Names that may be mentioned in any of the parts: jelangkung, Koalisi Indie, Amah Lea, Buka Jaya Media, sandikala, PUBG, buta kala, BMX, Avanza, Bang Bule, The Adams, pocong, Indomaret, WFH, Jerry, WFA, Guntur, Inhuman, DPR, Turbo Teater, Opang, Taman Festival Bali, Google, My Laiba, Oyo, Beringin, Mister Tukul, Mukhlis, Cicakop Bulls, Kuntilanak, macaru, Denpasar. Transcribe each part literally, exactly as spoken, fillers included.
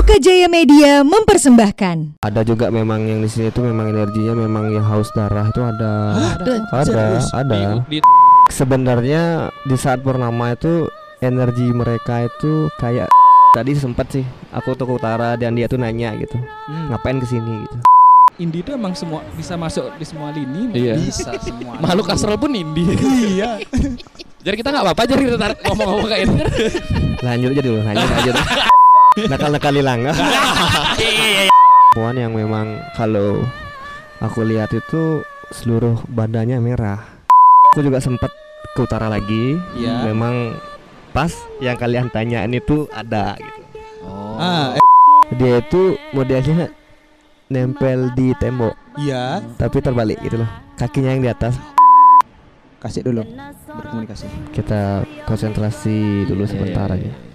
Buka Jaya Media mempersembahkan. Ada juga memang yang di sini itu memang energinya memang yang haus darah itu ada. Hah, ada, ada, ada. Di, di... Sebenarnya di saat purnama itu energi mereka itu kayak tadi sempat sih aku tuh ke utara dan dia tuh nanya gitu, hmm. ngapain kesini gitu. Indie itu emang semua bisa masuk di semua lini, iya. bisa semua. Makhluk astral pun indie. Iya. Jadi kita nggak apa-apa jadi ngomong-ngomong kayak ini. Lanjut aja dulu, lanjut aja. Nakal-nakal hilang. Puan yang memang kalau aku lihat itu seluruh badannya merah. Aku juga sempat ke utara lagi. Yeah. Memang pas yang kalian tanyain itu ada gitu. Oh. Ah, eh. Dia itu modelnya nempel di tembok. Iya. Tapi terbalik gitu loh. Kakinya yang di atas. Kasih dulu. Berkomunikasi. Kita konsentrasi dulu yeah, sebentar yeah, yeah. aja.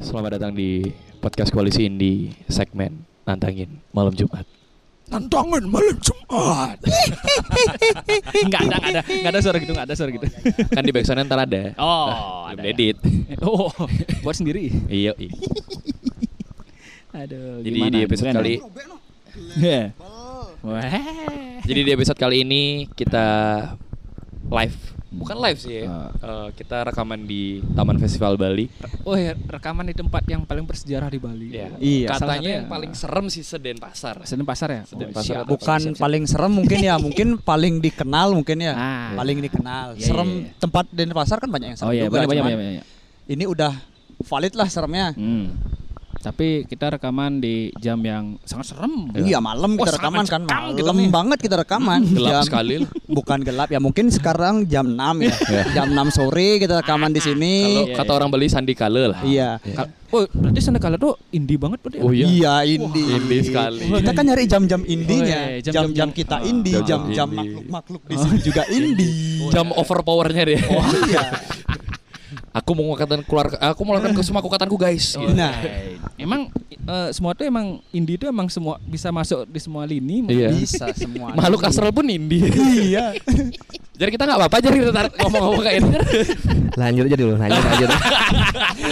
Selamat datang di podcast Koalisi Indie segmen Nantangin Malam Jumat. Nantangin Malam Jumat. Enggak ada, enggak ada, enggak ada suara gitu, enggak ada suara gitu. Kan di backsound ntar ada. Oh, nah, ada. Edit. Ya. Oh, buat sendiri. Iya. Aduh. Jadi gimana? Di episode kali. Yeah. Jadi di episode kali ini kita live. Bukan live sih ya, uh. Uh, kita rekaman di Taman Festival Bali. Oh ya, rekaman di tempat yang paling bersejarah di Bali. Yeah. Iya. Katanya yang paling serem sih se-Denpasar. Se-Denpasar ya? Se-Denpasar. Oh, bukan siap, siap. Paling serem mungkin ya, mungkin paling dikenal mungkin ya. Ah, paling iya. dikenal. Yeah, serem yeah, yeah. tempat Denpasar kan banyak yang serem. Oh iya, banyak, banyak, banyak, banyak. Ini udah valid lah seremnya. Hmm. Tapi kita rekaman di jam yang sangat serem. Iya, malam kita oh, rekaman kan. Malam kita banget kita rekaman. Gelap jam, sekali. Bukan gelap ya, mungkin sekarang jam enam ya. jam enam sore kita rekaman di sini. Kalau yeah, kata yeah. orang Bali sandikala lah. Iya. Yeah. Oh, berarti sandikala tuh indie banget berarti. Oh iya. Iya, indie. Wow. Indie sekali. Kita kan nyari jam-jam indinya. Oh, iya. Jam-jam, jam-jam kita indie, oh, jam-jam indie. makhluk-makhluk di sini oh. juga indie. Oh, iya. Jam overpowernya deh. Oh iya. Aku mau mengatakan keluar, aku mau melakukan semua kekuatanku guys. Gitu. Nah, emang uh, semua itu emang indie itu emang semua bisa masuk di semua lini, iya. bisa semua. Makhluk astral pun indie. Iya. Jadi kita nggak apa-apa jadi ngomong-ngomong kayak ini. Lanjut aja dulu, lanjut aja.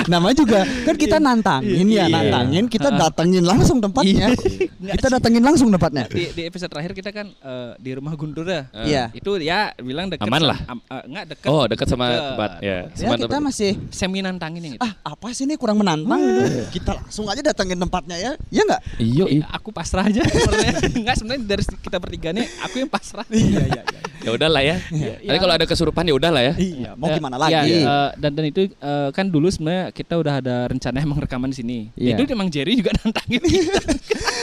Namanya juga kan kita nantangin ya, nantangin kita datengin langsung tempatnya. Kita datengin langsung tempatnya. Di, di episode terakhir kita kan uh, di rumah Guntur ya. Uh, iya. Itu ya bilang dekat. Aman lah. Am, uh, nggak dekat. Oh dekat sama tempat. Ya. Sama ya kita masih semi nantangin yang itu. Ah apa sih ini kurang menantang? Uh, kita langsung aja datengin tempatnya ya. Iya nggak? Iya. Aku pasrah aja. Enggak sebenarnya dari kita bertiga nih aku yang pasrah. Iya iya. Ya udahlah ya. Tapi kalau ada kesurupan ya udahlah ya. Iya. Mau gimana lagi? Ya, dan dan itu kan dulu sebenarnya kita udah ada rencana emang rekaman di sini. Itu emang Jerry juga nantangin kita.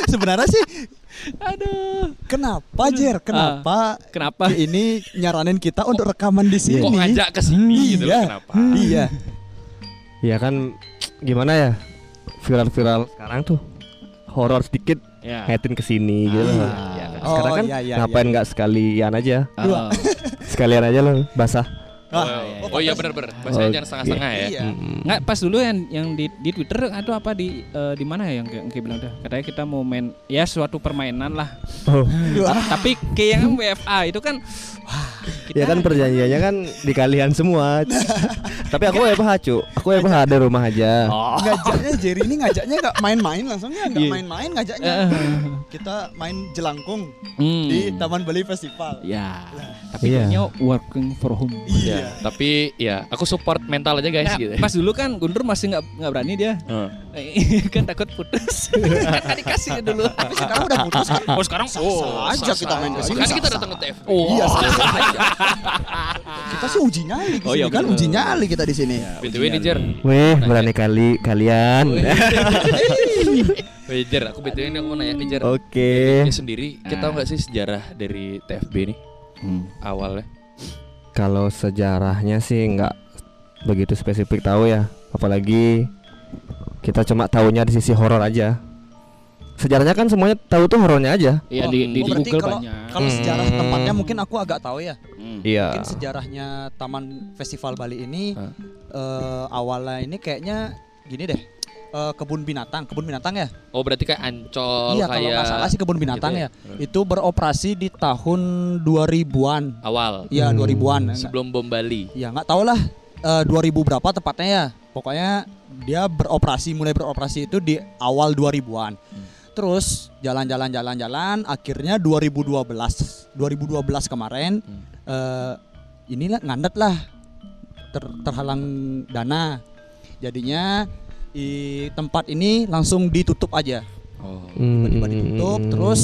Sebenarnya sih aduh. Kenapa Jer? Kenapa? Uh, kenapa ini nyaranin kita untuk rekaman di sini? Kok ngajak ke sini hmm, gitu iya. Kenapa? Iya. Ya kan gimana ya? Viral-viral sekarang tuh horor sedikit yeah. ngaitin ke sini ah, gitu. Iya. Sekarang kan oh, iya, iya, ngapain enggak iya. sekalian aja? Oh. Sekalian aja loh basah. Oh, oh, iya. oh iya benar-benar bahasanya oh, jangan setengah-setengah iya. ya. Nggak pas dulu yang yang di, di Twitter atau apa di uh, di mana ya yang kayak bilang udah katanya kita mau main ya suatu permainan lah. Oh. Tapi kayak yang W F A itu kan kita, ya kan perjanjiannya kan di kalian semua. Tapi aku W F H cu, aku W F H di rumah aja. Oh. Ngajaknya Jerry ini ngajaknya nggak main-main langsungnya nggak yeah. main-main ngajaknya. Uh. Kita main jelangkung hmm. di Taman Bali Festival. Ya. Yeah. Tapi kayaknya yeah. working for home. Yeah. Ya, tapi ya aku support mental aja guys nah, gitu. Pas dulu kan Guntur masih nggak nggak berani dia, uh. kan takut putus. Kan dikasihnya dulu. Tapi sekarang udah putus. Kan? Oh sekarang oh, aja sasa. kita main ke sini. Kan kita datang ke T F B. Oh iya. Kita sih uji nyali. Oh iya kan betul. Uji nyali kita di sini. B T W nih Jer. Wih berani kali kalian. Wih Jer, aku B T W ini aku mau nanya Jer. Oke. Sendiri, kita tahu nggak sih sejarah dari T F B ini awalnya? Kalau sejarahnya sih nggak begitu spesifik tahu ya, apalagi kita cuma tahunya di sisi horor aja. Sejarahnya kan semuanya tahu tuh horornya aja. Iya, oh, di, di, oh, di Google kalo, banyak. Kalau hmm. sejarah tempatnya mungkin aku agak tahu ya. Iya. Hmm. Mungkin sejarahnya Taman Festival Bali ini huh? uh, awalnya ini kayaknya gini deh. Uh, kebun binatang, kebun binatang ya? Oh, berarti kayak Ancol, iya, kayak. Iya, kalau nggak salah sih kebun binatang gitu ya. ya. Itu beroperasi di tahun dua ribuan awal. Iya, hmm. dua ribuan sebelum bom Bali. Iya, nggak tahu lah uh, dua ribu berapa tepatnya ya. Pokoknya dia beroperasi, mulai beroperasi itu di awal dua ribuan. Hmm. Terus jalan-jalan-jalan-jalan, akhirnya dua ribu dua belas kemarin hmm. uh, inilah ngandet lah, ter- terhalang dana. Jadinya di tempat ini langsung ditutup aja. Oh. Tiba-tiba ditutup, hmm. terus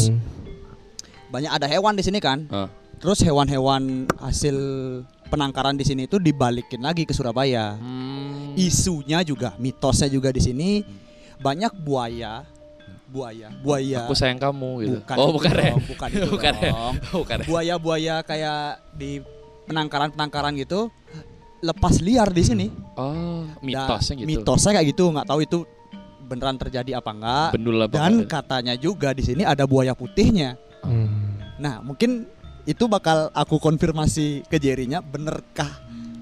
banyak ada hewan di sini kan. Huh? Terus hewan-hewan hasil penangkaran di sini itu dibalikin lagi ke Surabaya. Hmm. Isunya juga, mitosnya juga di sini banyak buaya. Buaya, buaya. Aku sayang kamu gitu. Bukan, oh, bukan dong, ya. Bukan itu bukan dong. Ya. Bukan ya. Buaya-buaya kayak di penangkaran-penangkaran gitu. Lepas liar di sini. Oh, mitosnya gitu. Mitosnya kayak gitu, nggak tahu itu beneran terjadi apa enggak. Dan ada. Katanya juga di sini ada buaya putihnya. Hmm. Nah, mungkin itu bakal aku konfirmasi ke Jerry-nya, benerkah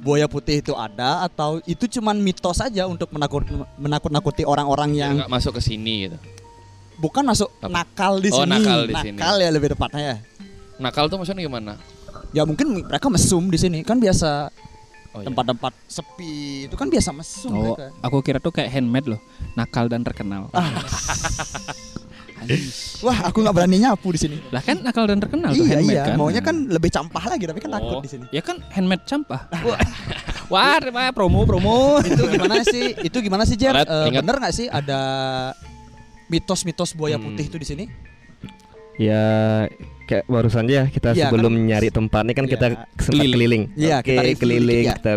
buaya putih itu ada atau itu cuman mitos saja untuk menakut menakut-nakuti orang-orang yang nggak masuk ke sini gitu. Bukan masuk apa? Nakal di oh, sini. Nakal di sini. Nakal ya lebih tepatnya ya. Nakal tuh maksudnya gimana? Ya mungkin mereka mesum di sini kan biasa. Oh, tempat-tempat iya. sepi itu kan biasa mesum oh, mereka. Aku kira tuh kayak handmade loh, nakal dan terkenal. Ah. Wah, aku nggak berani nyapu di sini. Lah kan nakal dan terkenal tuh handmade iya, kan. Maunya kan lebih campah lagi, tapi kan oh. takut di sini. Ya kan handmade campah. Wah, wah, promo-promo. Itu gimana sih? Itu gimana sih, Jer? Uh, bener nggak sih ada mitos-mitos buaya hmm. putih itu di sini? Ya. Kayak barusan aja kita ya, sebelum kan, nyari tempat ini kan ya, kita sempat keliling. Iya, okay, kita review, keliling, ya. kita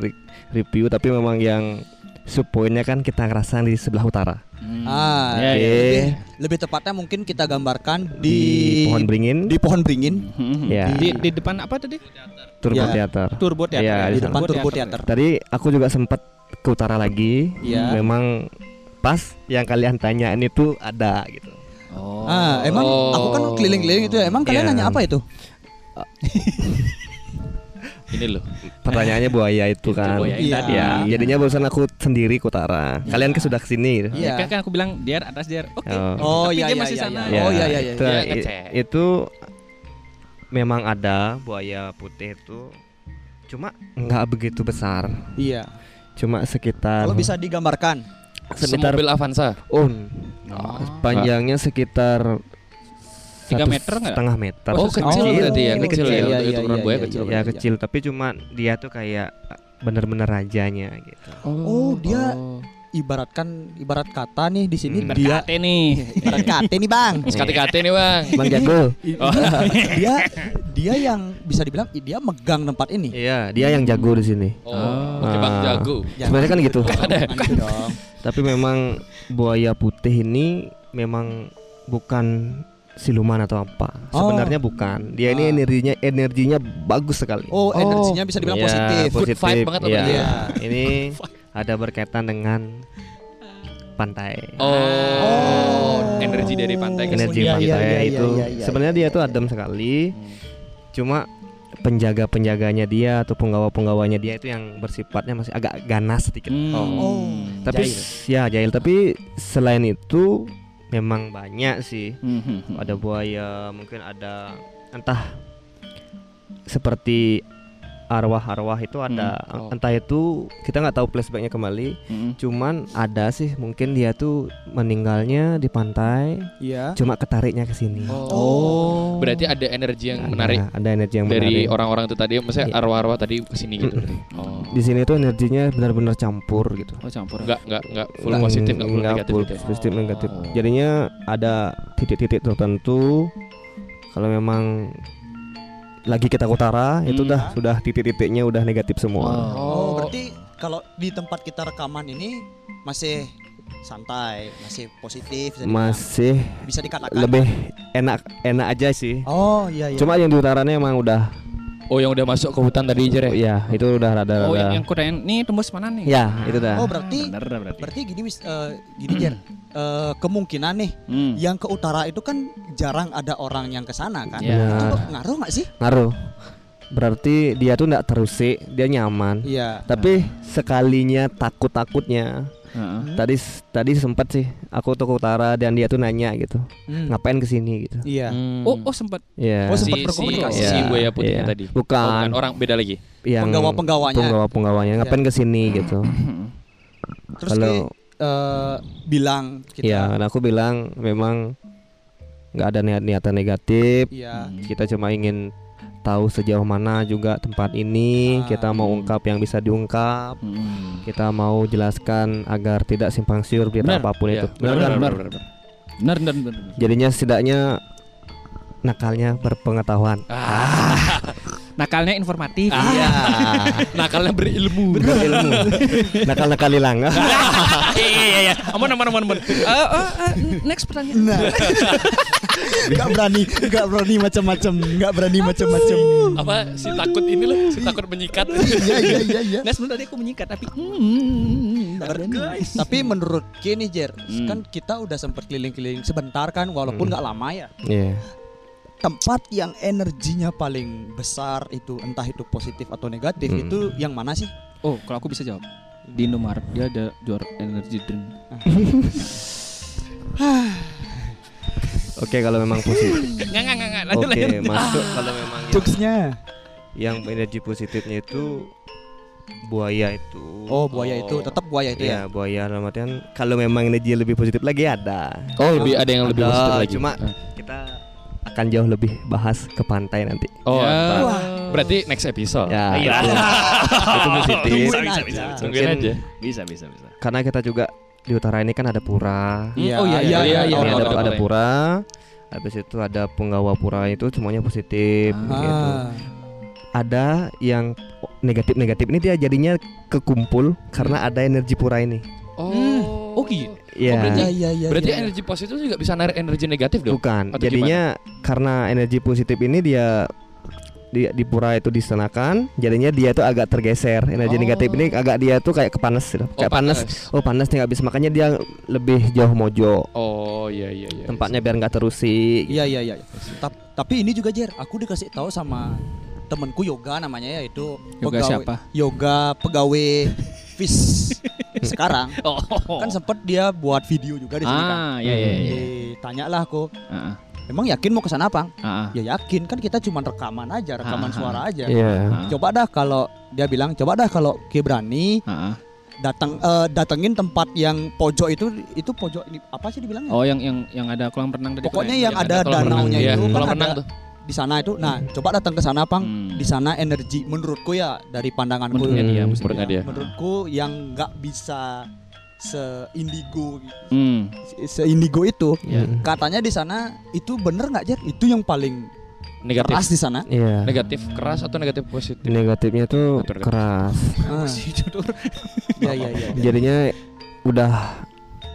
review tapi memang yang subpoinnya kan kita ngerasain di sebelah utara. Hmm. Ah, okay. ya, lebih, lebih tepatnya mungkin kita gambarkan di, di pohon beringin. Di pohon beringin. Hmm, ya. di, di depan apa tadi? Turbo Teater. Ya. Turbo Teater. Ya, di, di depan Turbo Teater. Tadi aku juga sempat ke utara lagi. Ya. Memang pas yang kalian tanyain itu ada gitu. Oh. Ah, emang oh. aku kan keliling-keliling itu ya. Emang kalian yeah. nanya apa itu? Ini loh. Pertanyaannya buaya itu kan. Buaya itu yeah. tadi. Ya, jadinya barusan aku sendiri ke utara. Yeah. Kalian ke sudah kesini. Yeah. Ya, kan aku bilang Jer atas Jer. Oke. Okay. Oh, oh iya, iya, masih iya, sana. Iya. Oh iya iya iya. Itu, ya, i- itu memang ada buaya putih itu. Cuma enggak begitu besar. Iya. Yeah. Cuma sekitar. Kalau bisa digambarkan. Sekitar mobil Avanza. Oh. Oh, panjangnya sekitar tiga meter enggak? Setengah meter. Oh, kecil berarti ya. Ini kecil ya. Itu ukuran buaya kecil. Ya kecil, tapi cuma dia tuh kayak benar-benar rajanya gitu. Oh, dia ibaratkan ibarat kata nih di sini hmm. dia kate nih. Ibarat kate nih, Bang. Kate-kate nih, Bang. Bang jago. Oh. Dia dia yang bisa dibilang dia megang tempat ini. Iya, dia yang jago di sini. Oh, oh. Oke, Bang jago. Sebenarnya kan gitu. Gitu dong. Tapi memang buaya putih ini memang bukan siluman atau apa. Oh. Sebenarnya bukan. Dia ah. ini energinya energinya bagus sekali. Oh, oh. energinya bisa dibilang ya, positif. Positif. Good vibe banget ya. Ya. Ini ada berkaitan dengan pantai. Oh, oh. energi dari pantai. Energi ya, pantai ya, ya, itu ya, ya, ya, sebenarnya ya, ya, dia itu ya, ya. adem sekali. Hmm. Cuma penjaga-penjaganya dia atau penggawa-penggawanya dia itu yang bersifatnya masih agak ganas sedikit. Hmm. Oh. oh, tapi jahil. ya jahil. Tapi selain itu memang banyak sih. Hmm. Ada buaya, mungkin ada entah seperti arwah-arwah itu ada hmm. oh. entah itu kita nggak tahu flashbacknya kembali hmm. cuman ada sih mungkin dia tuh meninggalnya di pantai yeah. cuma ketariknya ke sini. Oh. Oh berarti ada energi yang ada, menarik ada energi yang dari menarik. Orang-orang itu tadi misalnya yeah. arwah-arwah tadi ke sini gitu. Oh. Di sini tuh energinya benar-benar campur gitu. Oh campur nggak nggak nggak full nggak, positif nggak full negatif full gitu. Positif oh. negatif jadinya ada titik-titik tertentu kalau memang lagi kita ke utara hmm. itu dah sudah titik-titiknya udah negatif semua. Oh, berarti kalau di tempat kita rekaman ini masih santai, masih positif, bisa masih dikatakan. Bisa dikatakan lebih enak enak aja sih. Oh iya iya. Cuma yang di utaranya emang udah Oh, yang udah masuk ke hutan tadi aja ya? Iya, itu udah rada. Oh, yang, yang kudain nih tembus mana nih? Iya, nah, itu dah. Oh, berarti bener, berarti. berarti gini wis uh, gini Jer. Uh, kemungkinan nih hmm. yang ke utara itu kan jarang ada orang yang ke sana kan. Yeah. Itu ngaruh enggak sih? Ngaruh. Berarti dia tuh enggak terusik, dia nyaman. Iya. Yeah. Tapi nah. sekalinya takut-takutnya. Uh-huh. Tadi tadi sempat sih aku tuh ke utara dan dia tuh nanya gitu, hmm. ngapain kesini gitu. Iya. Hmm. Oh oh sempat. Yeah. Oh sempat berkomunikasi. Si, si, yeah. si buaya putihnya yeah. tadi. Bukan. Oh, bukan orang beda lagi. Penggawa-penggawanya. Penggawa-penggawanya ngapain yeah. kesini gitu. Terus kalau uh, bilang. Kita. Ya, yeah, aku bilang memang nggak ada niat-niatan negatif. Yeah. Kita cuma ingin tahu sejauh mana juga tempat ini, ah, kita mau ungkap yang bisa diungkap, hmm. kita mau jelaskan agar tidak simpang siur berita apapun ya, itu. Benar, benar, benar, benar. Jadinya setidaknya nakalnya berpengetahuan. Ah. Nakalnya informatif. Ah. Ya. Nakalnya berilmu. Berilmu. Nakal-nakal hilang. Iya iya. Aman aman aman aman. Next pertanyaan. Nah. Enggak berani, enggak berani macam-macam, enggak berani macam-macam. Apa si takut ini loh, si takut menyikat. Iya iya iya iya. Nah, sebenarnya tadi aku menyikat tapi hmm, guys. Tapi menurut gini Jer, hmm. kan kita udah sempat keliling-keliling sebentar kan walaupun enggak hmm. lama ya. Iya. Yeah. Tempat yang energinya paling besar itu entah itu positif atau negatif hmm. itu yang mana sih? Oh, kalau aku bisa jawab. Di Indomaret dia ada jual energy drink. Oke, kalau memang positif. Enggak enggak enggak lanjut lanjut. Oke, masuk kalau memang jokesnya. Yang energi positifnya itu buaya itu. Oh, buaya oh. itu tetap buaya itu ya. Iya, buaya dalam artian kalau memang energi lebih positif lagi ada. Oh, lebih ada yang lebih ada, positif lagi. Cuma kita akan jauh lebih bahas ke pantai nanti. Oh, yeah. Wah. Berarti next episode. Ya. Iya. Itu positif. Tungguin aja. Bisa, bisa, bisa. Karena kita juga di utara ini kan ada pura. Iya. Oh iya iya iya. Ya, ya, ya, ya, ada, ada pura. Habis itu ada penggawa pura itu semuanya positif. Ah. Gitu. Ada yang negatif-negatif ini dia jadinya kekumpul karena ada energi pura ini. Oh. Oh gitu. Yeah. Oh, berarti ya, ya, ya, berarti ya, ya. Energi positif juga bisa narik energi negatif dong? Bukan. Atau jadinya gimana? Karena energi positif ini dia di, di pura itu disenakan, jadinya dia tuh agak tergeser. Energi oh. negatif ini agak dia tuh kayak kepanas gitu. Kayak oh, panas. panas. Oh, panas nih habis makanya dia lebih jauh mojo. Oh, iya iya iya. Tempatnya biar enggak terusik. Iya iya iya. Tapi ini juga Jer, aku dikasih tahu sama temanku Yoga namanya ya itu. Yoga pegawai, siapa? Yoga pegawai Fish. Sekarang oh, oh, oh. kan sempet dia buat video juga di sini ah, kan. Iya, iya, iya. Tanyalah aku. Uh-uh. Emang yakin mau kesana Bang? Uh-uh. Ya yakin kan kita cuma rekaman aja, rekaman uh-huh. suara aja. Yeah. Uh-huh. Coba dah kalau dia bilang, coba dah kalau Ki berani uh-huh. datang uh, datengin tempat yang pojok itu itu pojok ini apa sih dibilangnya? Oh yang yang yang ada kolam renang tadi. Pokoknya yang, yang ada, ada danaunya itu iya, kan kolam renang tuh. Di sana itu, nah hmm. coba datang ke sana Bang. Hmm. Di sana energi menurutku ya dari pandanganku, menurutnya dia, menurutnya dia. menurutku yang nggak bisa se-indigo, hmm. se-indigo itu, yeah. katanya di sana itu bener nggak Jer? Itu yang paling negatif. Keras di sana. Yeah. Negatif keras atau negatif positif? Negatifnya tuh Atur, keras. Positif tuh. Ya ya ya. Jadinya udah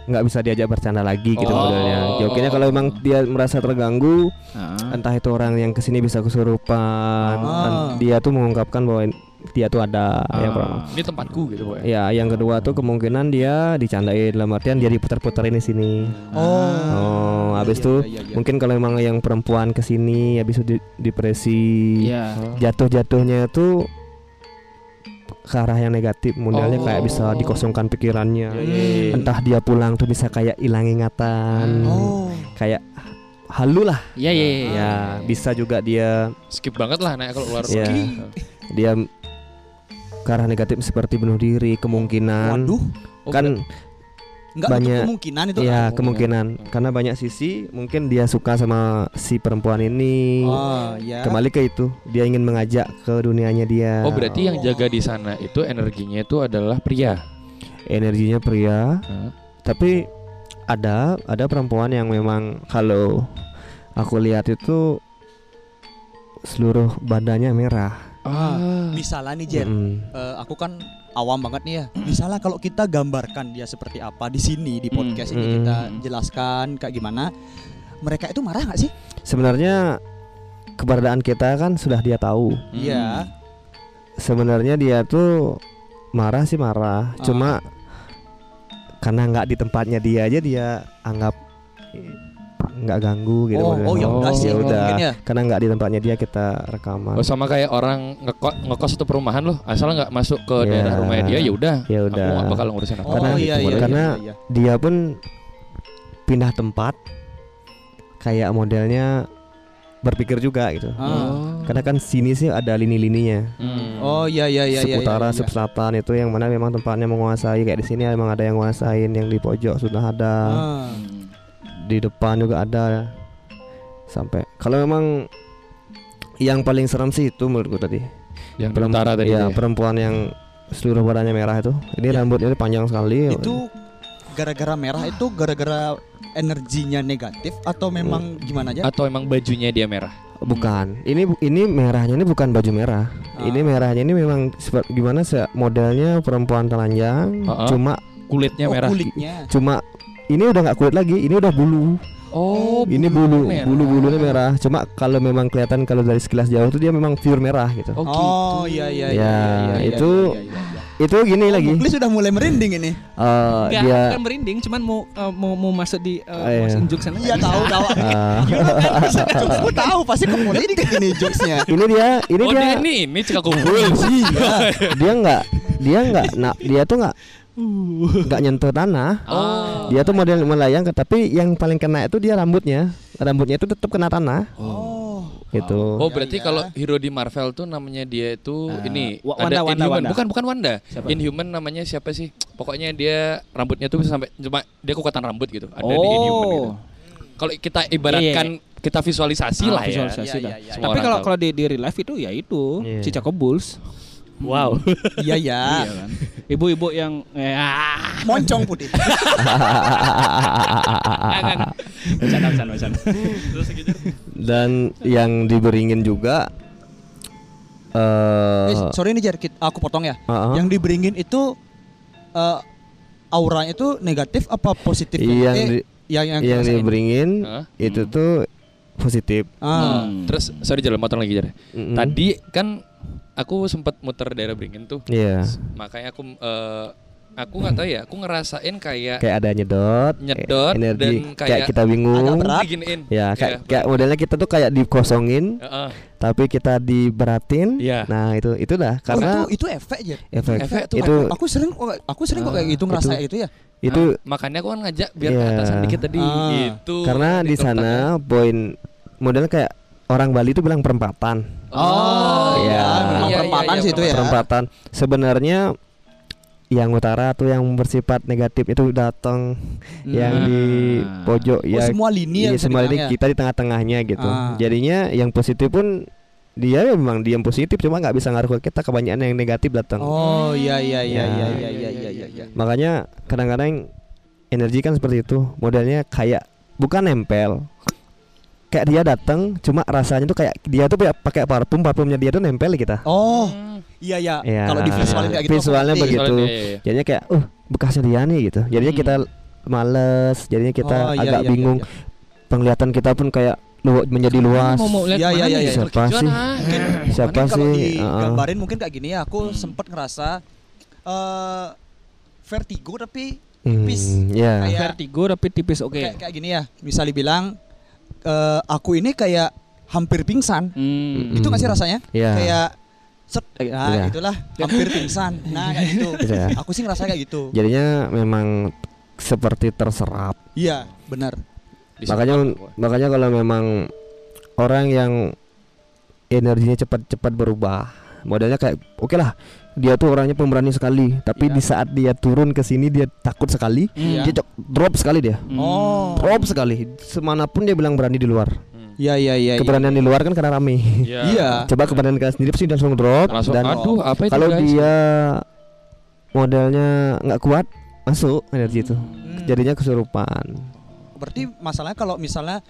nggak bisa diajak bercanda lagi gitu oh, modelnya. Jokinya oh, kalau memang dia merasa terganggu, uh, entah itu orang yang kesini bisa kesurupan, uh, dia tuh mengungkapkan bahwa dia tuh ada. Uh, ya, ini tempatku gitu boy. Ya, yang kedua tuh kemungkinan dia dicandain dalam artian dia diputar-putarin di sini. Oh. Oh, habis itu iya, iya, iya. mungkin kalau memang yang perempuan kesini, habis itu depresi, yeah. jatuh-jatuhnya tuh ke arah yang negatif, modelnya oh. kayak bisa dikosongkan pikirannya. Yeah, yeah, yeah. Entah dia pulang tuh bisa kayak hilang ingatan, oh. kayak halu lah. Iya yeah, iya. Yeah, yeah. Ya bisa juga dia skip banget lah, naik kalau keluar. Ya, dia ke arah negatif seperti bunuh diri kemungkinan. Waduh. Oh, kan enggak banyak kemungkinan itu. Iya kan? Kemungkinan oh, karena banyak sisi mungkin dia suka sama si perempuan ini. Oh, ya. Kembali ke itu dia ingin mengajak ke dunianya dia. Oh berarti oh. yang jaga di sana itu energinya itu adalah pria. Energinya pria. Huh? Tapi ada ada perempuan yang memang kalau aku lihat itu seluruh badannya merah. Ah. Misalnya nih Jer, mm. uh, aku kan awam banget nih ya. Misalnya kalau kita gambarkan dia seperti apa di sini di podcast mm. ini kita jelaskan kayak gimana, mereka itu marah nggak sih? Sebenarnya keberadaan kita kan sudah dia tahu. Iya. Hmm. Sebenarnya dia tuh marah sih marah, ah. cuma karena nggak di tempatnya dia aja dia anggap nggak ganggu gitu. Oh, oh ya udah sih, udah. Karena nggak di tempatnya dia kita rekaman. Oh, sama kayak orang ngekos ngekos itu perumahan loh, asal nggak masuk ke yeah. daerah rumahnya dia ya udah. Ya udah. Aku nggak bakal ngurusin apa. Oh, karena iya, gitu. iya, karena iya, iya. dia pun pindah tempat, kayak modelnya berpikir juga gitu. Oh. Karena kan sini sih ada lini-lininya. Hmm. Oh iya iya iya. Seputara, iya, iya. Sepselatan itu yang mana memang tempatnya menguasai. Kayak di sini memang ada yang nguasain, yang di pojok sudah ada. Oh. Di depan juga ada. Sampai kalau memang yang paling serem sih itu menurutku tadi. Yang perempuan tadi. Ya, ya perempuan yang seluruh badannya merah itu. Ini ya. Rambutnya panjang sekali. Itu gara-gara merah itu gara-gara energinya negatif atau memang hmm. gimana aja? Atau emang bajunya dia merah? Bukan. Ini ini merahnya ini bukan baju merah. Ah. Ini merahnya ini memang seperti gimana sih modelnya perempuan telanjang, uh-uh. cuma kulitnya oh, merah. Kulitnya. Cuma ini udah nggak kulit lagi, ini udah bulu. Oh, ini bulu, merah. bulu bulunya merah. Cuma kalau memang kelihatan kalau dari sekilas jauh tuh dia memang pure merah gitu. Oh, gitu. oh iya iya. Ya, iya, iya, itu iya, iya, iya, iya. Itu gini oh, lagi. Mungkin sudah mulai merinding ini. Uh, Gak, dia bukan merinding, cuman mau uh, mau mau masuk di uh, oh, iya. mau senjuk sana. Iya tahu tahu. Aku tahu pasti kamu ini gini jokesnya. Ini dia, ini oh, dia. Oh ini ini Cicakop Bulls. Dia nggak, dia nggak, nah dia tuh nggak. Nggak nyentuh tanah, oh. dia tuh model melayang, tapi yang paling kena itu dia rambutnya, rambutnya itu tetap kena tanah. Oh, gitu. Oh berarti ya, ya. kalau hero di Marvel tuh namanya dia itu uh, ini Wanda, ada Wanda, Inhuman, Wanda. bukan bukan Wanda, siapa? Inhuman namanya siapa sih? Pokoknya dia rambutnya tuh sampai cuma dia kekuatan rambut gitu, ada oh. di Inhuman gitu. Kalau kita ibaratkan yeah, yeah. kita visualisasi ah, lah ya. Visualisasi yeah, lah. Yeah, yeah, yeah. Tapi kalau kalau di, di real life itu ya itu yeah. Cicakop Bulls. Wow, iya ya, ibu-ibu yang eh, moncong putih. Jangan, jangan, jangan. Dan yang diberingin juga. Uh, eh, sorry ini Jerry, aku potong ya. Uh-huh. Yang diberingin itu uh, auranya itu negatif apa positif? Yang eh, di, yang, yang, yang diberingin huh? itu hmm. tuh positif. Ah. Hmm. Terus sorry jalan potong lagi Jerry. Mm-hmm. Tadi kan. Aku sempat muter daerah Beringin tuh, yeah. makanya aku uh, aku nggak tahu ya, aku ngerasain kayak kayak ada nyedot, nyedot energi, dan kayak, kayak kita bingung, diginiin, ya kayak, ya, kayak modelnya kita tuh kayak dikosongin, uh, uh. tapi kita diberatin, yeah. nah itu itulah karena oh, itu, itu efek ya, efek, efek tuh itu, aku, aku sering aku sering uh, kok kayak gitu ngerasa itu, itu ya, itu nah, makanya aku kan ngajak biar yeah. ke atasan dikit tadi, uh. gitu, karena di sana poin modelnya kayak orang Bali itu bilang perempatan. Oh, ya, memang iya, perempatan iya, iya, sih itu ya. Perempatan. Sebenarnya yang utara tuh yang bersifat negatif itu datang, hmm. yang di pojok oh, ya. Semua lini ya, semua lini kita di tengah-tengahnya gitu. Ah. Jadinya yang positif pun dia memang dia positif cuma nggak bisa ngaruh ke kita, kebanyakan yang negatif datang. Oh, iya iya iya iya iya iya iya. iya, iya. Makanya kadang-kadang energi kan seperti itu. Modelnya kayak bukan nempel. Kayak dia datang, cuma rasanya tuh kayak dia tuh pakai parfum, parfumnya dia tuh nempel di kita. Oh, iya ya. ya. Kalau di visualnya kayak gitu. Visualnya begitu. Visualnya, jadinya kayak, uh, bekasnya dia nih gitu. Jadinya hmm. kita males, jadinya kita oh, agak iya, bingung. Iya, iya, iya. Penglihatan kita pun kayak lu, menjadi luas. Iya iya iya. Siapa sih? Siapa sih? Gambarin mungkin kayak gini ya. Aku hmm. sempat ngerasa uh, vertigo tapi tipis. Hmm, yeah. kayak, vertigo tapi tipis. Oke. Okay. Kayak, kayak gini ya. Bisa dibilang. Uh, aku ini kayak hampir pingsan, hmm. itu nggak sih rasanya? Yeah. Kayak set, nah yeah. itulah hampir pingsan, nah kayak gitu. Yeah. Aku sih ngerasa kayak gitu. Jadinya memang seperti terserap. Iya, yeah, benar. Makanya, makanya kalau memang orang yang energinya cepat-cepat berubah, modelnya kayak, oke okay lah, dia tuh orangnya pemberani sekali, tapi yeah. di saat dia turun ke sini dia takut sekali, yeah. dia drop sekali dia, oh. drop sekali. Semanapun dia bilang berani di luar. Iya iya iya. Keberanian yeah. di luar kan karena rame. Iya. Yeah. yeah. Coba keberanian kita sendiri pasti langsung drop. Langsung, dan aduh, apa itu kalau guys? Dia modelnya nggak kuat masuk energi itu, hmm. jadinya kesurupan. Berarti masalahnya kalau misalnya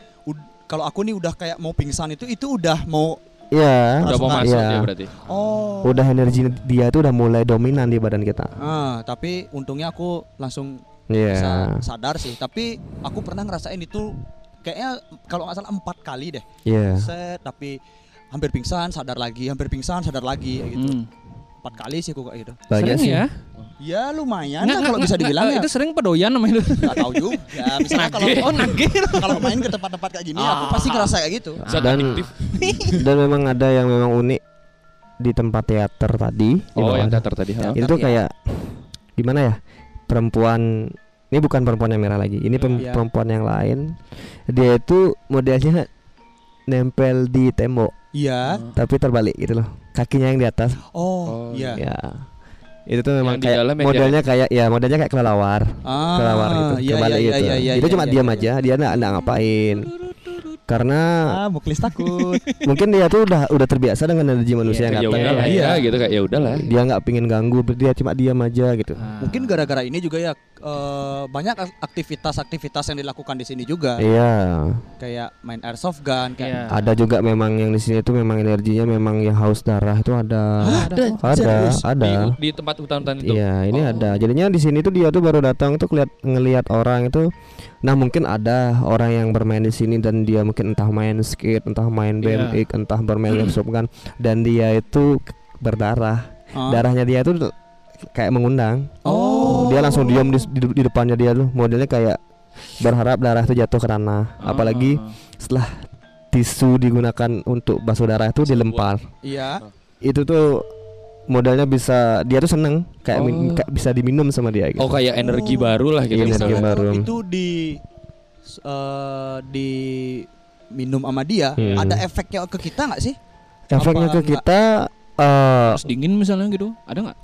kalau aku nih udah kayak mau pingsan itu itu udah mau Iya, udah mau masuk ya. dia berarti. Oh. Udah energi dia tuh udah mulai dominan di badan kita. Ah, tapi untungnya aku langsung yeah. bisa sadar sih. Tapi aku pernah ngerasain itu kayaknya kalau nggak salah empat kali deh. Iya. Yeah. Tapi hampir pingsan, sadar lagi, hampir pingsan, sadar lagi gitu. Hmm. Empat kali sih aku kayak gitu. Banyak sih ya? Ya lumayan nggak, lah kalau bisa dibilang ya. Itu sering pedoyan namanya itu. Gak tau juga. Ya misalnya kalau oh, kalau main ke tempat-tempat kayak gini ah, aku pasti ngerasa kayak gitu. Dan, dan memang ada yang memang unik di tempat teater tadi. Oh yang teater tadi. Teater itu ya. Kayak gimana ya perempuan. Ini bukan perempuan yang merah lagi. Ini yeah. perempuan yang lain. Dia itu modelnya nempel di tembok. Iya. Yeah. Tapi terbalik gitu loh. Kakinya yang di atas. Oh, iya. Oh, ya. Yeah. Itu tuh memang kayak modelnya kayak ya modelnya kayak kelelawar. Ah, kelelawar gitu. Yeah, terbalik yeah, yeah, gitu. Yeah, yeah, itu yeah, cuma yeah, diam yeah. aja, dia enggak enggak ngapain. Karena ah, muklis takut. Mungkin dia tuh udah udah terbiasa dengan energi manusia yang katanya. Iya gitu kayak ya udahlah. Dia nggak pingin ganggu, dia cuma diam aja gitu. Ah. Mungkin gara-gara ini juga ya uh, banyak aktivitas-aktivitas yang dilakukan di sini juga. Iya. Kayak main airsoft gun kayak. Iya. Ada juga memang yang di sini tuh memang energinya memang yang haus darah itu ada. Hah, ada. Ada, ada. Di, di tempat hutan-hutan itu. Iya, ini oh. ada. Jadinya di sini tuh dia tuh baru datang tuh ngeliat, ngeliat orang itu. Nah, mungkin ada orang yang bermain di sini dan dia mungkin entah main skate, entah main B M X, yeah. entah bermain airsoft gun dan dia itu berdarah. Uh. Darahnya dia itu kayak mengundang. Oh. Dia langsung diam di, di, di depannya dia tuh. Modelnya kayak berharap darah itu jatuh ke tanah. Uh. Apalagi setelah tisu digunakan untuk basuh darah itu dilempar. Iya. Yeah. Itu tuh modalnya bisa dia tuh seneng kayak, oh. min, kayak bisa diminum sama dia gitu. Oh kayak energi oh. baru lah gitu. Energi baru. Itu di uh, di minum sama dia hmm. ada efeknya ke kita nggak sih? Efeknya apa ke kita uh, terus dingin misalnya gitu ada nggak?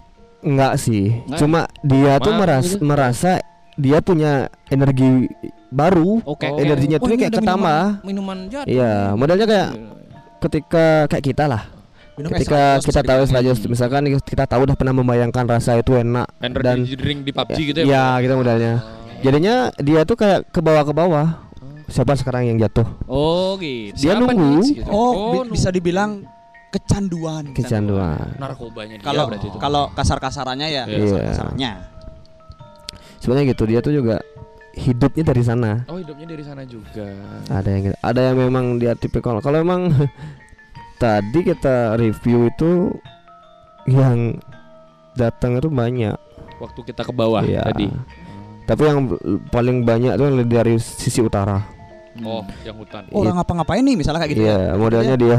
Nggak sih. Nggak. Cuma dia Mama, tuh merasa, gitu. merasa dia punya energi baru. Oke. Okay. Oh. Energinya oh, tuh kayak ketambah. Minuman jahat. Iya modalnya kayak ketika kayak kita lah. Minum ketika kita tahu saja misalkan kita tahu udah pernah membayangkan rasa itu enak Ender dan drink di P U B G gitu ya. Iya, gitu modalnya. Jadinya dia tuh kayak ke bawah ke bawah. Siapa sekarang yang jatuh? Oh, gitu. Dia siapa nunggu. Gitu? Oh, bi- bisa dibilang kecanduan. Kecanduan. Narkobanya dia kalo, berarti itu. Kalau kasar-kasarannya ya, yeah. kasar-kasarannya. Sebenarnya gitu, dia tuh juga hidupnya dari sana. Oh, hidupnya dari sana juga. Ada yang ada yang memang dia tipikal. Kalau memang tadi kita review itu yang datang itu banyak. Waktu kita ke bawah ya. Tadi. Tapi yang paling banyak tuh dari sisi utara. Oh, yang hutan. Oh, orang ngapa-ngapain nih misalnya kayak gitu. Iya, modelnya dia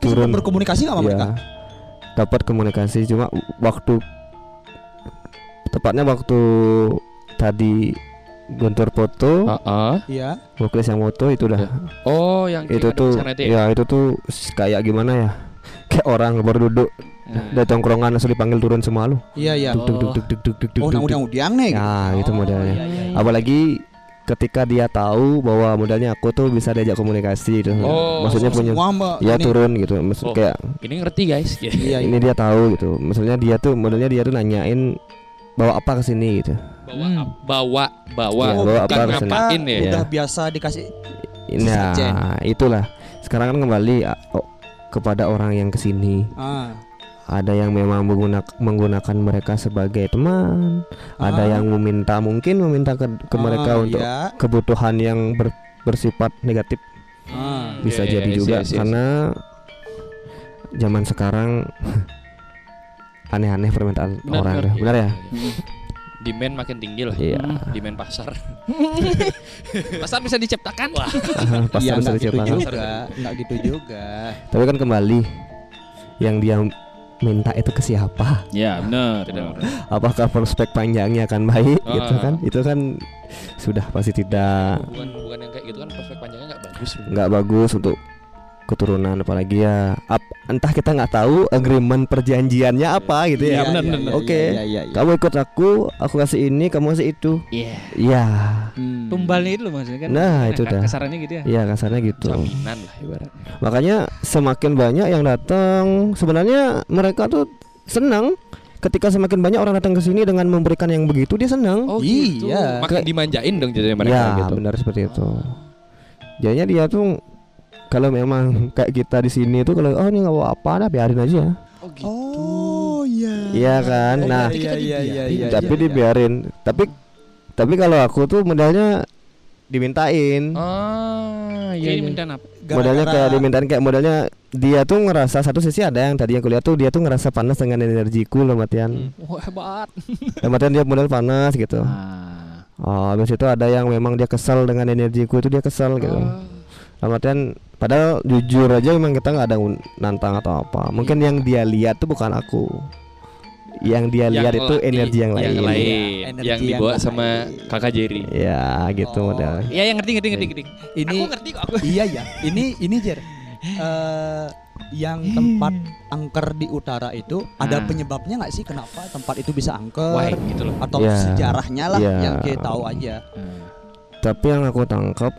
turun berkomunikasi enggak sama ya, mereka? Dapat komunikasi cuma waktu tepatnya waktu tadi Guntur foto, uh-uh. iya. Muklis yang foto itu dah. Oh, yang itu tuh, ya itu tuh kayak gimana ya? Kayak orang baru duduk, hmm. dari tongkrongan langsung dipanggil turun semua lu. Iya iya. Duk duk duk duk duk duk duk. Oh, nangudang-udang nih. Nah, oh, itu modalnya. Iya, iya, iya. Apalagi ketika dia tahu bahwa modalnya aku tuh bisa diajak komunikasi itu. Oh, maksudnya punya, ya ini. Turun gitu. Maksud oh, kayak. Ini ngerti guys. Iya, ini dia tahu gitu. Maksudnya dia tuh modalnya dia tuh nanyain bawa apa kesini gitu. Bawa hmm. bawa bawa, ya, bawa apa ngapain ya? Udah biasa dikasih. Nah jen. Itulah. Sekarang kan kembali oh, kepada orang yang kesini. Ah. Ada yang memang menggunakan, menggunakan mereka sebagai teman. Ah. Ada yang meminta mungkin meminta ke, ke ah, mereka untuk ya. Kebutuhan yang ber, bersifat negatif. Ah. Bisa yeah, jadi yeah, juga yeah, yeah, karena yeah. zaman sekarang. Aneh-aneh permintaan benar, orang benar, benar ya? Iya. Demand makin tinggi lah. Iya. Demand pasar. Pasar bisa diciptakan. Wah. Pasar ya, bisa diciptakan. Gitu enggak gitu juga. Tapi kan kembali yang dia minta itu ke siapa? Ya, benar. Apakah prospek panjangnya akan baik oh, gitu kan? Itu kan sudah pasti tidak. Bukan bukan yang kayak gitu kan prospek panjangnya enggak bagus. Enggak bagus untuk keturunan apalagi ya ap, entah kita nggak tahu agreement perjanjiannya apa gitu ya, ya benar, benar, oke okay. ya, ya, ya. Kamu ikut aku aku kasih ini kamu kasih itu ya yeah. yeah. hmm. tumbalnya itu maksudnya kan nah, nah itu dah kasarnya gitu ya ya kasarnya gitu jaminan lah ibarat makanya semakin banyak yang datang sebenarnya mereka tuh senang ketika semakin banyak orang datang ke sini dengan memberikan yang begitu dia senang oh gitu iya. Makin Kay- dimanjain dong jadinya mereka ya, gitu benar seperti itu jadinya dia tuh kalau memang kayak kita di sini itu kalau oh ini nggak mau apa dah biarin aja. Oh gitu. Oh iya. Iya kan. Oh, nah, iya, iya, iya, iya, tapi iya, dibiarin. Iya. Tapi tapi kalau aku tuh modalnya dimintain. Ah, iya. Jadi minta apa? Modalnya kayak dimintain, kayak modalnya dia tuh ngerasa satu sisi ada yang tadinya kuliah tuh dia tuh ngerasa panas dengan energiku loh matian. Hmm. Oh, hebat. Matian dia modal panas gitu. Ah. Oh, habis itu ada yang memang dia kesel dengan energiku itu dia kesel gitu. Ah. Matian padahal jujur aja memang kita nggak ada nantang atau apa. Mungkin yang dia lihat tuh bukan aku. Yang dia yang lihat itu energi yang lain, yang, lain. Ya, energi yang dibawa yang sama lain. Kakak Jerry. Ya gitu oh. model. Iya yang ngerti ngerti ngerti ngerti. Ini aku ngerti kok aku. Iya ya. Ini ini Jer. Uh, yang tempat angker di utara itu nah. ada penyebabnya nggak sih kenapa tempat itu bisa angker? Why, gitu loh. Atau yeah. sejarahnya lah yeah. yang kita tahu aja. Hmm. Tapi yang aku tangkap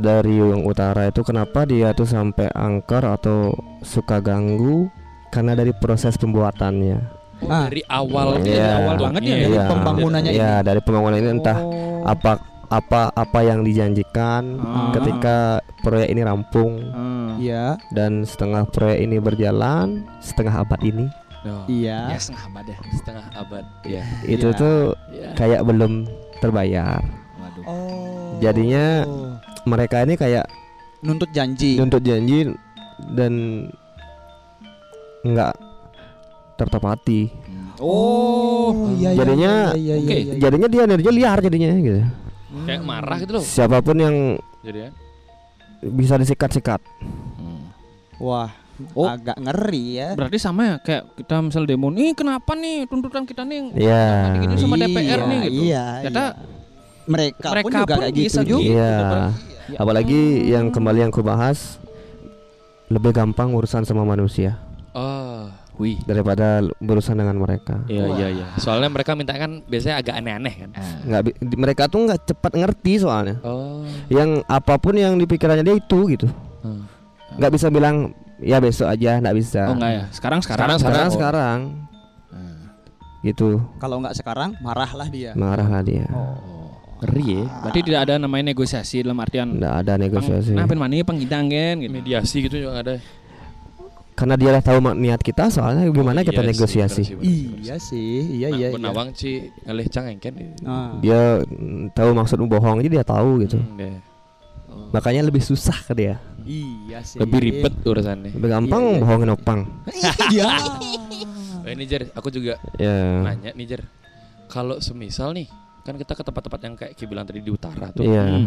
dari yang utara itu kenapa dia tuh sampai angker atau suka ganggu karena dari proses pembuatannya. Nah, dari awal yeah. dari awal banget yeah. ya dari yeah. pembangunannya yeah. ini. Ya, dari pembangunan ini entah oh. apa apa apa yang dijanjikan ah. ketika proyek ini rampung. Iya. Ah. Dan setengah proyek ini berjalan, setengah abad ini. Oh. Iya. Ya, setengah abad ya. Setengah abad. Iya. Itu yeah. tuh yeah. kayak belum terbayar. Waduh. Oh. Jadinya oh. mereka ini kayak nuntut janji. Nuntut janji dan enggak tertepati. Oh, iya, jadinya, iya, iya, iya, iya. jadinya dia energinya liar jadinya, gitu. Kayak marah gitu loh. Siapapun yang jadinya bisa disikat-sikat. Hmm. Wah, oh. agak ngeri ya. Berarti sama ya kayak kita misal demo nih, kenapa nih tuntutan kita nih? Yeah. Iya. Sama D P R iya, nih gitu. Iya. Kata iya. mereka, mereka pun juga pun kayak gitu. Juga. Iya. Iya. Apalagi hmm. yang kembali yang ku bahas lebih gampang urusan sama manusia. Oh. Wih. Daripada berurusan dengan mereka. Iya iya iya. Soalnya mereka minta kan biasanya agak aneh-aneh kan. Nggak, mereka tuh nggak cepat ngerti soalnya. Oh. Yang apapun yang dipikirannya dia itu gitu. Hmm. Nggak bisa bilang ya besok aja, nggak bisa. Oh nggak ya. Sekarang sekarang sekarang sekarang. sekarang, oh. sekarang. Hmm. Gitu. Kalau nggak sekarang marahlah dia. Marahlah dia. Oh. Ngeri ya. Berarti tidak ada namanya negosiasi dalam artian. Nggak ada negosiasi. Nah, penmani pengidang kan. Gitu. Mediasi gitu juga nggak ada. Karena dia lah tahu niat kita soalnya gimana oh, kita iya negosiasi. Sih, bener, bener, bener. Iya sih, iya nah, iya. Penawang iya. Ci ngelih cangengken. Ah. Dia tahu maksud bohong aja dia tahu gitu. Hmm, dia. Oh. Makanya lebih susah ke dia. Iya sih. Lebih ribet urusannya. Lebih gampang iya, iya. bohongin opang. Iya. Oh, ini Jer, aku juga yeah. nanya nih Jer. Kalau semisal nih, kan kita ke tempat-tempat yang kayak Ki bilang tadi di utara tuh. Yeah. Hmm.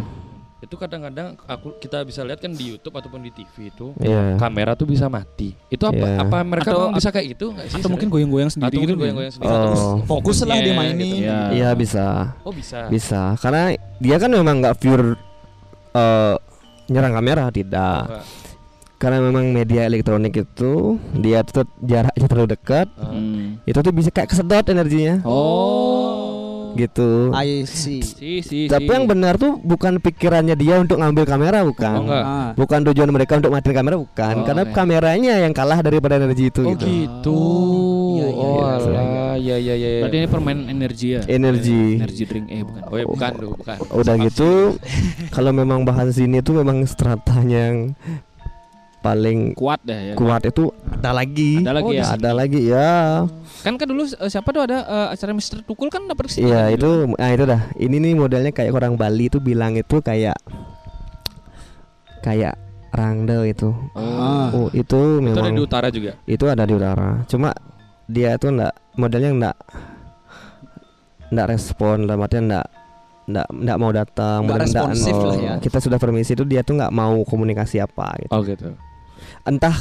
Itu kadang-kadang aku kita bisa lihat kan di YouTube ataupun di T V itu yeah. kamera tuh bisa mati. Itu apa yeah. apa mereka atau, bisa kayak gitu enggak sih? Atau sebenernya? Mungkin goyang-goyang sendiri atau gitu. Goyang-goyang sendiri. Oh. Fokus lah dia mainin. Iya, gitu. yeah. yeah, bisa. Oh, bisa. Bisa. Karena dia kan memang enggak pure uh, nyerang kamera tidak. Oh, karena memang media elektronik itu dia tetap jaraknya terlalu dekat. Hmm. Itu tuh bisa kayak kesedot energinya. Oh. Gitu. I see. Si, si, Tapi si. yang benar tuh bukan pikirannya dia untuk ngambil kamera bukan. Oh, ah. Bukan tujuan mereka untuk matiin kamera bukan. Oh, karena okay. kameranya yang kalah daripada energi itu. Oh gitu. gitu. Oh, ya, oh gitu. Alah, ya ya ya. Berarti ini permainan energi ya. Energi. Energi drink eh bukan. Oh ya bukan, oh, bukan. Udah Sampai. gitu. Kalau memang bahan sini itu memang stratanya yang paling kuat dah ya. Kuat kan? Itu ada lagi. Ada lagi oh, ya. Ada lagi ya. Kan kan dulu uh, siapa tuh ada uh, acara Mister Tukul kan dapat kesini. Iya, itu ah itu dah. Ini nih modelnya kayak orang Bali itu bilang itu kayak kayak rangdel itu. Oh, oh itu memang. Itu ada di utara juga. Itu ada di utara. Cuma dia itu enggak modelnya enggak enggak respon, dalam artian enggak Nggak, nggak mau datang, nggak responsif lah ya. Kita sudah permisi itu dia tuh nggak mau komunikasi apa gitu. Oh gitu. Entah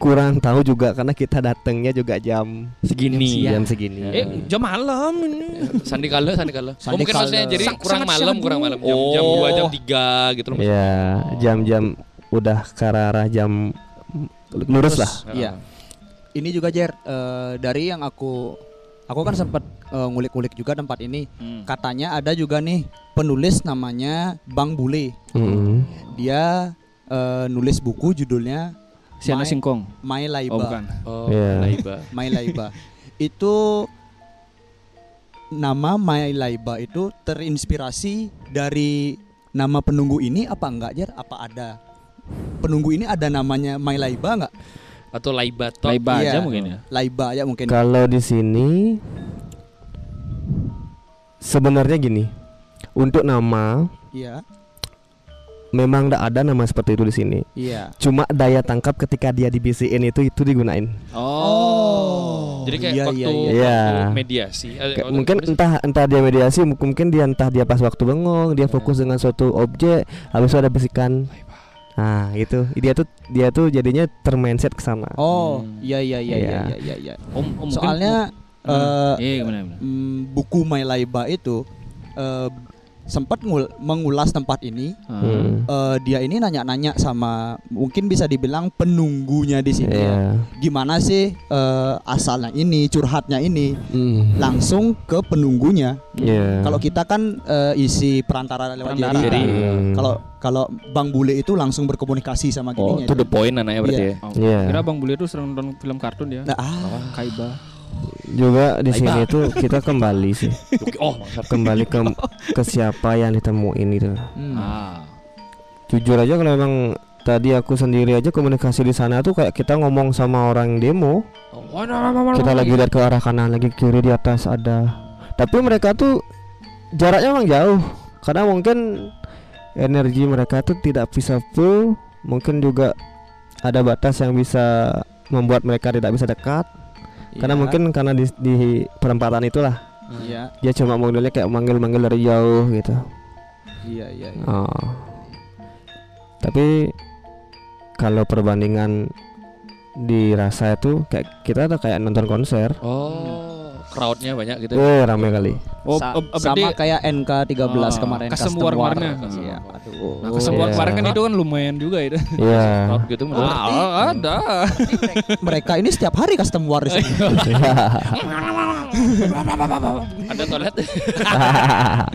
kurang tahu juga karena kita datangnya juga jam segini, jam, jam segini. Eh jam malam ini. Sandi kalau, sandi kalau. Oh, mungkin maksudnya jadi Sang, kurang malam, syadu. kurang malam. Jam, oh. jam dua, jam tiga gitu loh. Iya, yeah, oh. jam-jam udah ke arah jam lurus lah. Iya. Yeah. Ini juga Jer uh, dari yang aku Aku kan sempat uh, ngulik-ngulik juga tempat ini. Hmm. Katanya ada juga nih penulis namanya Bang Bule. Hmm. Dia uh, nulis buku judulnya Siana My, Singkong. My Laiba. Oh bukan. Oh, yeah. Laiba. My Laiba. Itu nama My Laiba itu terinspirasi dari nama penunggu ini apa enggak Jer? Apa ada penunggu ini ada namanya My Laiba enggak? Atau Laiba top. Laiba iya. aja mungkin ya. Laiba ya mungkin. Kalau di sini sebenarnya gini. Untuk nama, iya. memang tidak ada nama seperti itu di sini. Iya. Cuma daya tangkap ketika dia dibisiin itu itu digunain. Oh. Jadi kayak iya, waktu, iya, iya. waktu mediasi. K- mungkin entah entah dia mediasi, mungkin dia entah dia pas waktu bengong, dia fokus dengan suatu objek, habis itu ada bisikan. Nah, gitu. Dia tuh dia tuh jadinya termindset ke sana. Oh, hmm. iya iya iya iya iya iya. iya. Om, om soalnya bu- uh, iya, gimana, gimana? buku My Laiba itu uh, sempat ngul- mengulas tempat ini. Hmm. Uh, dia ini nanya-nanya sama mungkin bisa dibilang penunggunya di sini. Yeah. Gimana sih uh, asalnya ini, curhatnya ini? Hmm. Langsung ke penunggunya. Yeah. Kalau kita kan uh, isi perantara lewat Jerry. Hmm. Kalau Kalau Bang Bule itu langsung berkomunikasi sama gininya. Oh, itu the point anaknya berarti yeah. ya. Oh, yeah. Kira Bang Bule itu sering nonton film kartun ya. Nah, ah. Kaiba. Juga di sini tuh kita kembali sih. Oh, kembali ke ke siapa yang ditemuin itu. Hmm. Ah. Jujur aja kalau memang tadi aku sendiri aja komunikasi di sana tuh kayak kita ngomong sama orang demo. Oh, nah, nah, nah, kita nah, lagi lihat ke arah kanan, lagi kiri, di atas ada. Tapi mereka tuh jaraknya memang jauh. Karena mungkin energi mereka tuh tidak bisa full, mungkin juga ada batas yang bisa membuat mereka tidak bisa dekat. Iya. Karena mungkin karena di, di perempatan itulah. Iya. Dia cuma modelnya kayak manggil-manggil dari jauh gitu. Iya, iya, iya. Oh. Tapi kalau perbandingan dirasa itu kayak kita ada kayak nonton konser. Oh. Crowdnya banyak gitu. Oh, ramai kali. Oh, Sa- oh, sama kayak N K tiga belas oh, kemarin Kasemuar kemarin. Iya. Aduh. Nah, Kasemuar yeah. kemarin kan itu kan lumayan juga itu. Iya. Yeah. Crowd gitu oh, ah, ah, ada. Mereka ini setiap hari Kasemuar di sini. Ada toilet.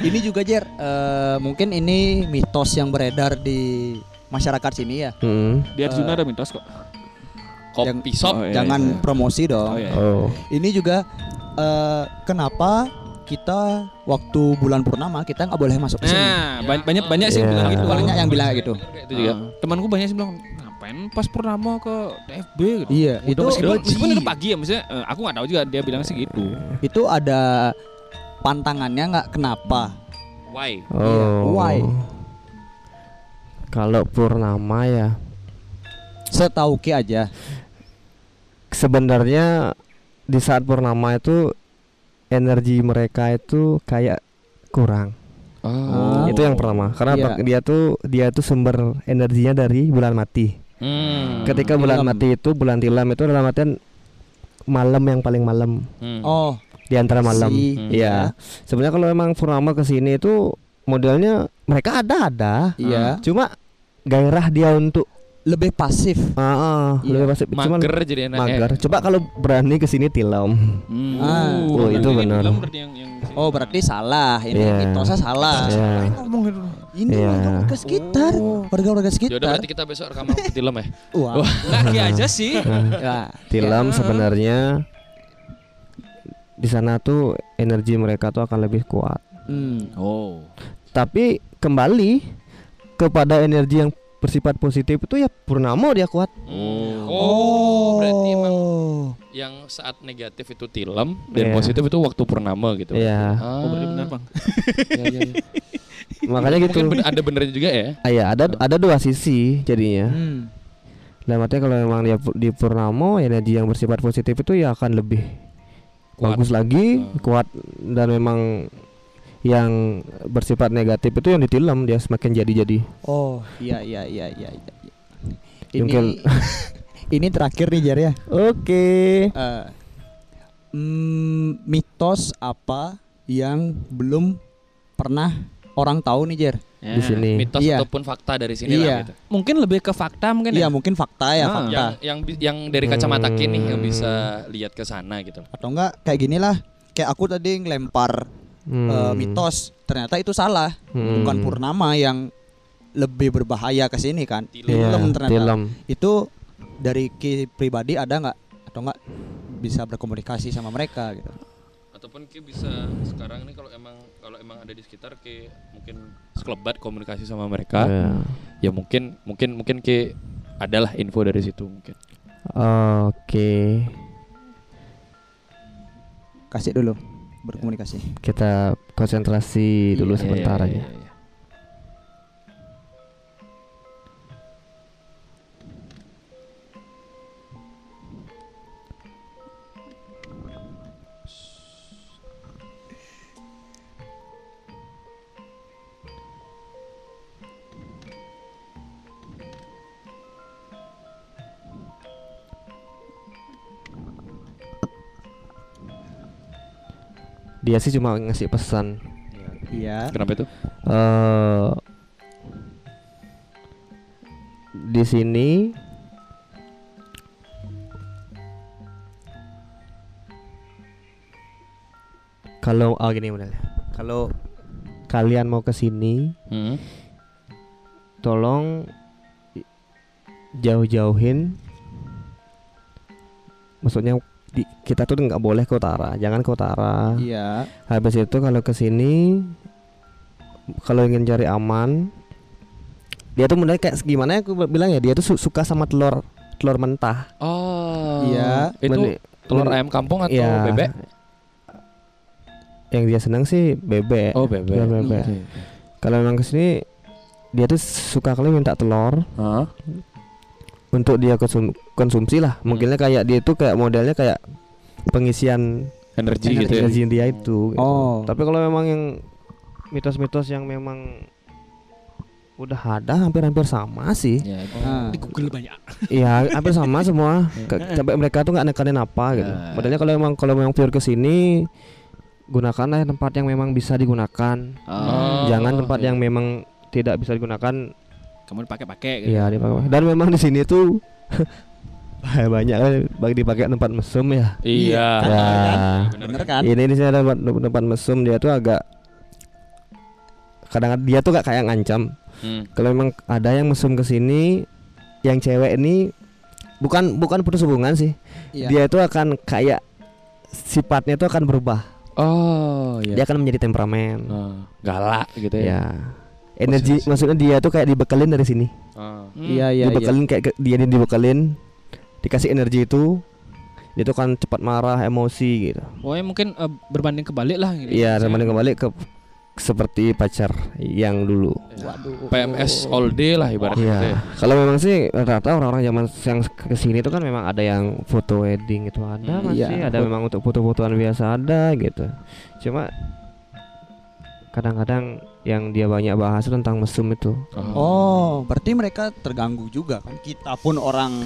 Ini juga Jer, uh, mungkin ini mitos yang beredar di masyarakat sini ya. Hmm. Di Arjuna uh, ada mitos kok. Kopi shop oh, iya, jangan iya. promosi dong. Oh, iya. oh. Ini juga Uh, kenapa kita waktu bulan purnama kita nggak boleh masuk ke sini? Nah, ya. banyak banyak sih yeah. bilang gitu. Banyak yang bilang gitu. Itu juga. Uh. Temanku banyak sih bilang, ngapain pas purnama ke T F B gitu. Iya, yeah, itu meskipun itu pagi ya, maksudnya aku nggak tahu juga dia bilang sih gitu. Itu ada pantangannya nggak kenapa? Why? Oh. Yeah, why? Kalau purnama ya, setauke aja. Sebenarnya di saat purnama itu energi mereka itu kayak kurang. Oh. Itu yang pertama. Karena yeah. dia tuh dia tuh sumber energinya dari bulan mati. Hmm. Ketika bulan tilam. mati itu bulan tilam itu dalam artian malam yang paling malam. Hmm. Oh, di antara malam. Si. Hmm. Ya. Sebenarnya kalau memang purnama ke sini itu modelnya mereka ada-ada. Iya. Yeah. Cuma gairah dia untuk lebih pasif. Ah, ah iya. lebih pasif. Cuman mager jadi enak. Mager. Eh. Coba kalau berani kesini tilam. Hmm. Ah, oh, itu benar. Oh, berarti salah. Ini yeah. mitosnya salah. Yeah. Ngomong itu. Ini yeah. ke sekitar, oh. warga-warga sekitar. Yaudah, berarti kita besok rekaman ke tilam ya. Wah. Enggak ya aja sih. Nah, tilam yeah. sebenarnya di sana tuh energi mereka tuh akan lebih kuat. Hmm. Oh. Tapi kembali kepada energi yang bersifat positif itu ya purnama dia kuat. Oh, oh berarti emang yang saat negatif itu tilam dan yeah. positif itu waktu purnama gitu. Iya. Yeah. Ah. Oh berarti benar Bang. ya, ya, ya. Makanya gitu. Mungkin ada benernya juga ya? Ah, ya ada ada dua sisi jadinya. Hmm. Dan artinya kalau memang dia di purnama energi yang bersifat positif itu ya akan lebih kuat. Bagus lagi, hmm. kuat dan memang yang bersifat negatif itu yang ditilam dia semakin jadi-jadi. Oh, iya iya iya iya. iya. Ini Mungkin. ini terakhir nih Jar ya. Oke. Okay. Uh, mm, mitos apa yang belum pernah orang tahu nih Jar? Ya, di sini. Mitos iya. ataupun fakta dari sini iya. lah gitu. Mungkin lebih ke fakta mungkin ya. Iya, mungkin fakta ya, nah, fakta. Yang, yang yang dari kacamata hmm. kini yang bisa lihat ke sana gitu. Atau enggak kayak ginilah. Kayak aku tadi ngelempar Hmm. Uh, mitos ternyata itu salah, hmm. bukan purnama yang lebih berbahaya ke sini kan. Tilam yeah, ternyata. Tilam. Itu dari Ki pribadi ada nggak atau nggak bisa berkomunikasi sama mereka gitu? Ataupun Ki bisa sekarang ini kalau emang kalau emang ada di sekitar Ki mungkin sekelebat komunikasi sama mereka, yeah. ya mungkin mungkin mungkin Ki adalah info dari situ mungkin. Oke, okay. Kasih dulu. Berkomunikasi. Kita konsentrasi dulu iya, sebentar iya, iya, aja. Iya, iya. dia sih cuma ngasih pesan. Iya. Kenapa itu? Uh, di sini kalau ah oh gini modalnya. Kalau kalian mau ke sini, hmm? tolong jauh-jauhin. Maksudnya di, kita tuh nggak boleh ke utara, jangan ke utara. Iya. Habis itu kalau ke sini, kalau ingin cari aman, dia tuh mulai kayak gimana? Aku bilang ya, dia tuh su suka sama telur telur mentah. Oh. Iya. Itu men- telur men- ayam kampung atau ya, bebek? Yang dia senang sih bebek. Oh bebek. Ya, bebek. Okay. Kalau memang ke sini, dia tuh suka kali minta telur. Huh? Untuk dia konsum- konsumsi lah, mungkinnya kayak dia itu kayak modelnya kayak pengisian energi gitu ya. Energi dia itu. Gitu. Oh. Tapi kalau memang yang mitos-mitos yang memang udah ada hampir-hampir sama sih. Ya, nah. Di Google banyak. Iya, hampir sama semua. Ke- sampai mereka tuh nggak nekanin apa gitu. Nah. Modelnya kalau memang kalau memang pure kesini, gunakanlah tempat yang memang bisa digunakan. Oh. Jangan tempat ya. yang memang tidak bisa digunakan. Kamu dipakai-pakai gitu. Iya, dipakai. Dan memang di sini tuh banyak kan bagi dipakai tempat mesum ya. Iya. Ya. Kan? Bener kan? Ini di sini ada tempat, tempat mesum, dia tuh agak kadang dia tuh gak kayak ngancam. Hmm. Kalau memang ada yang mesum ke sini, yang cewek ini bukan bukan putus hubungan sih. Iya. Dia itu akan kayak sifatnya tuh akan berubah. Oh, iya. Dia akan menjadi temperamen. Oh, galak gitu ya. Ya. Energi Posisi. Maksudnya dia tuh kayak dibekelin dari sini. Ah. Hmm. Iya iya. Dibekelin iya. Kayak ke, dia dibekelin, dikasih energi itu, dia tuh kan cepat marah, emosi gitu. Oh ya mungkin uh, berbanding kebalik lah. Gitu. Iya berbanding kebalik ke seperti pacar yang dulu. Waduh. P M S all day lah ibaratnya. Oh, iya. Kalau memang sih rata-rata orang-orang zaman yang kesini tuh kan memang ada yang foto wedding itu ada, hmm, masih iya. Ada memang untuk foto-fotoan biasa ada gitu. Cuma kadang-kadang yang dia banyak bahas tentang mesum itu. Oh, oh berarti mereka terganggu juga kan? Kita pun orang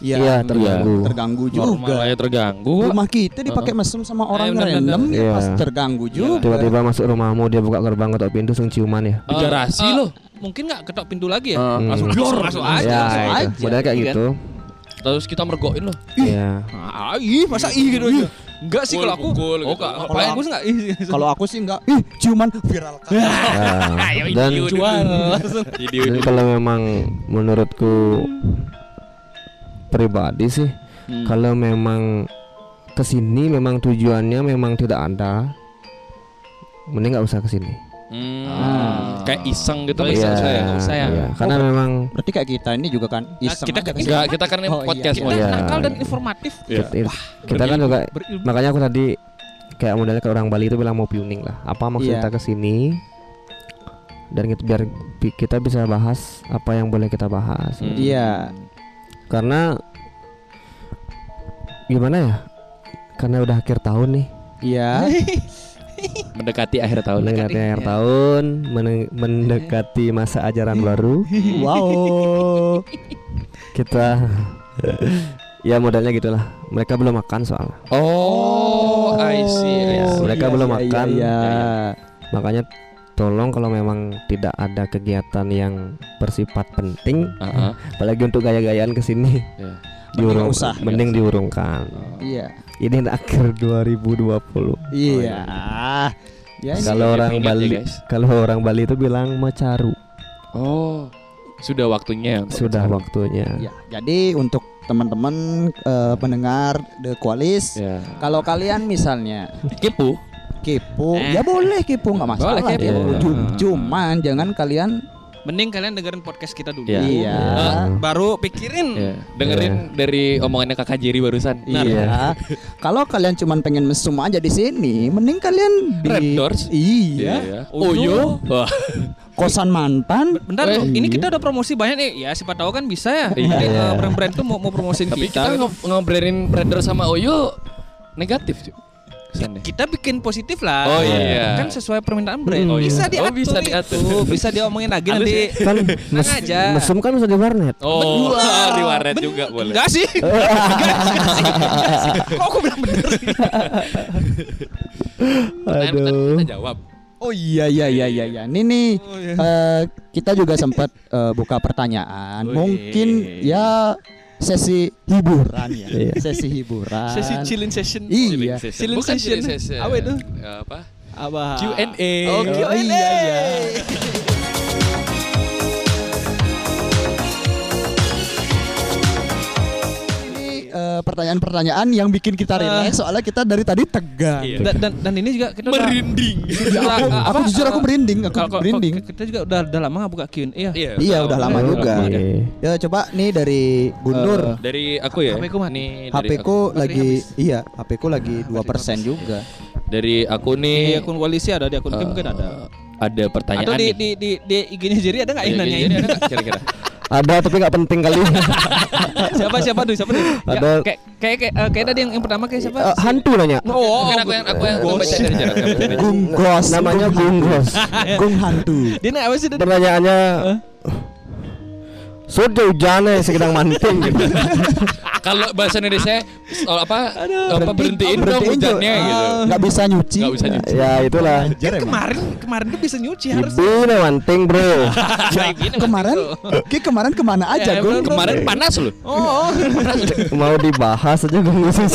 yang ya, terganggu, terganggu juga. Ya terganggu. Rumah kita dipakai mesum sama orang random, ya pasti terganggu juga. Tiba-tiba masuk rumahmu dia buka gerbang ketok pintu langsung ciuman ya. Uh, Garasi uh, loh, mungkin nggak ketok pintu lagi ya? Uh, langsung blor, langsung aja. Ya, langsung aja. Aja. Padahal kayak gitu. Terus kita mergokin loh. Iya. Ah, ih, masa ih gitu aja. Enggak sih kalau aku. Kukul, oh, gitu. Kalo kalo aku sih enggak. Kalau aku sih enggak. Ih, cuman viralkan. Nah, dan jual. Jadi kalau memang menurutku pribadi sih, hmm. kalau memang kesini memang tujuannya memang tidak ada, mending enggak usah kesini. Hmm. Ah. Kayak iseng gitu loh, iseng saya. Saya. Karena oh, memang berarti kayak kita ini juga kan iseng. Nah, kita enggak kita kan oh, podcast iya. Kita iya. Nakal dan informatif. Iya. Kita, wah, kita kan juga berilmu. Makanya aku tadi kayak modalnya ke orang Bali itu bilang mau piuning lah. Apa maksud yeah. kita kesini dan kita, biar kita bisa bahas apa yang boleh kita bahas. Iya. Hmm. Yeah. Karena gimana ya? Karena udah akhir tahun nih. Iya. Yeah. Mendekati akhir tahun, mendekati ya. akhir tahun, men- mendekati masa ajaran baru. Wow. Kita ya modalnya gitulah. Mereka belum makan soalnya. Oh, I see. Ya, mereka iya, belum iya, makan. Iya, iya. Ya, ya. Makanya tolong kalau memang tidak ada kegiatan yang bersifat penting, uh-huh. apalagi untuk gaya-gayaan kesini. Yeah. Diurung, usah, mending diurungkan. Iya. Oh. Ini akhir dua ribu dua puluh. Iya. Ya, kalau orang Bali, kalau orang Bali itu bilang macaru. Oh, sudah waktunya. Sudah macaru. waktunya. Ya, jadi untuk teman-teman uh, pendengar The Koalis, ya. Kalau kalian misalnya kipu, kipu, eh. ya boleh kipu nggak masalah. Boleh kipu. Yeah. Cuman jangan kalian. Mending kalian dengerin podcast kita dulu. Iya. Yeah. Uh, baru pikirin, yeah. dengerin yeah. dari omongannya Kakak Jerry barusan. Iya. Yeah. Kalau kalian cuma pengen mesum aja di sini, mending kalian di Raptors. Iya. Yeah. Oyo. Kosan mantan. Bentar, oh, ini iya. kita udah promosi banyak nih. Ya siapa tahu kan bisa ya. Iya. Iya. Uh, brand-brand tuh mau mau promosiin kita. Tapi kita, kita ngobrolin Raptors sama Oyo negatif, cuy. Kita bikin positif lah. Oh iya. Kan sesuai permintaan brand. Hmm. Oh, iya. Bisa diatur. Oh, bisa diatur. Itu. Bisa diomongin lagi nanti. Kan mes, aja. Mesum kan bisa di warnet. Oh, wow. Di warnet ben, juga boleh. Enggak sih. Enggak sih. Kok aku bilang bener sih? Pertanyaan kita jawab. Oh iya iya iya iya iya. Ini nih oh, iya. uh, kita juga sempat uh, buka pertanyaan. Oh, mungkin iya. ya sesi hiburan ya. Sesi hiburan. Sesi chilling session. Iya. Chilling bukan session. session. Apa itu? Ya, apa? Apa? Q and A. Oh, Q and A. Oh, iya, iya. Uh, pertanyaan-pertanyaan yang bikin kita relate, uh, soalnya kita dari tadi tegang. Iya. Dan, dan, dan ini juga kita merinding. Udah, uh, aku jujur aku merinding, aku kalo, merinding. Kalo, kita juga udah udah lama nggak buka Q and A. Iya, iya, iya udah lama iya, juga. Iya. Ya coba nih dari Guntur. Uh, dari aku ya. H P ku mana? H P ku lagi iya, H P ku lagi dua persen juga. Dari aku nih. Di akun koalisi ada, di akun Kim uh, mungkin ada. Ada pertanyaan. Atau di nih. di di, di I G-nya Jerry ada nggak yang nanya ini? Kira-kira. Ada tapi nggak penting kali. siapa siapa tuh siapa tuh? Ada kayak kayak kayak uh, kaya tadi yang, yang pertama kayak siapa? Uh, hantu nanya. Oh, oh aku yang aku yang baca dari jarak. Gunggos namanya Gunggos. Gung hantu. Dia nanya apa sih? Pertanyaannya huh? Sudah hujan ya sedang manting. Kalau bahasa Indonesia apa Aduh, apa berhentiin dong hujannya uh, gitu. Enggak bisa nyuci. Enggak bisa nyuci. Ya, ya itulah. Ya, kemarin kemarin tuh bisa nyuci harus. Ini manting, Bro. ya, gini, kemarin Ki kemarin kemana aja, ya, Gung? Kemarin panas loh. Oh, oh. Mau dibahas aja Gung sih.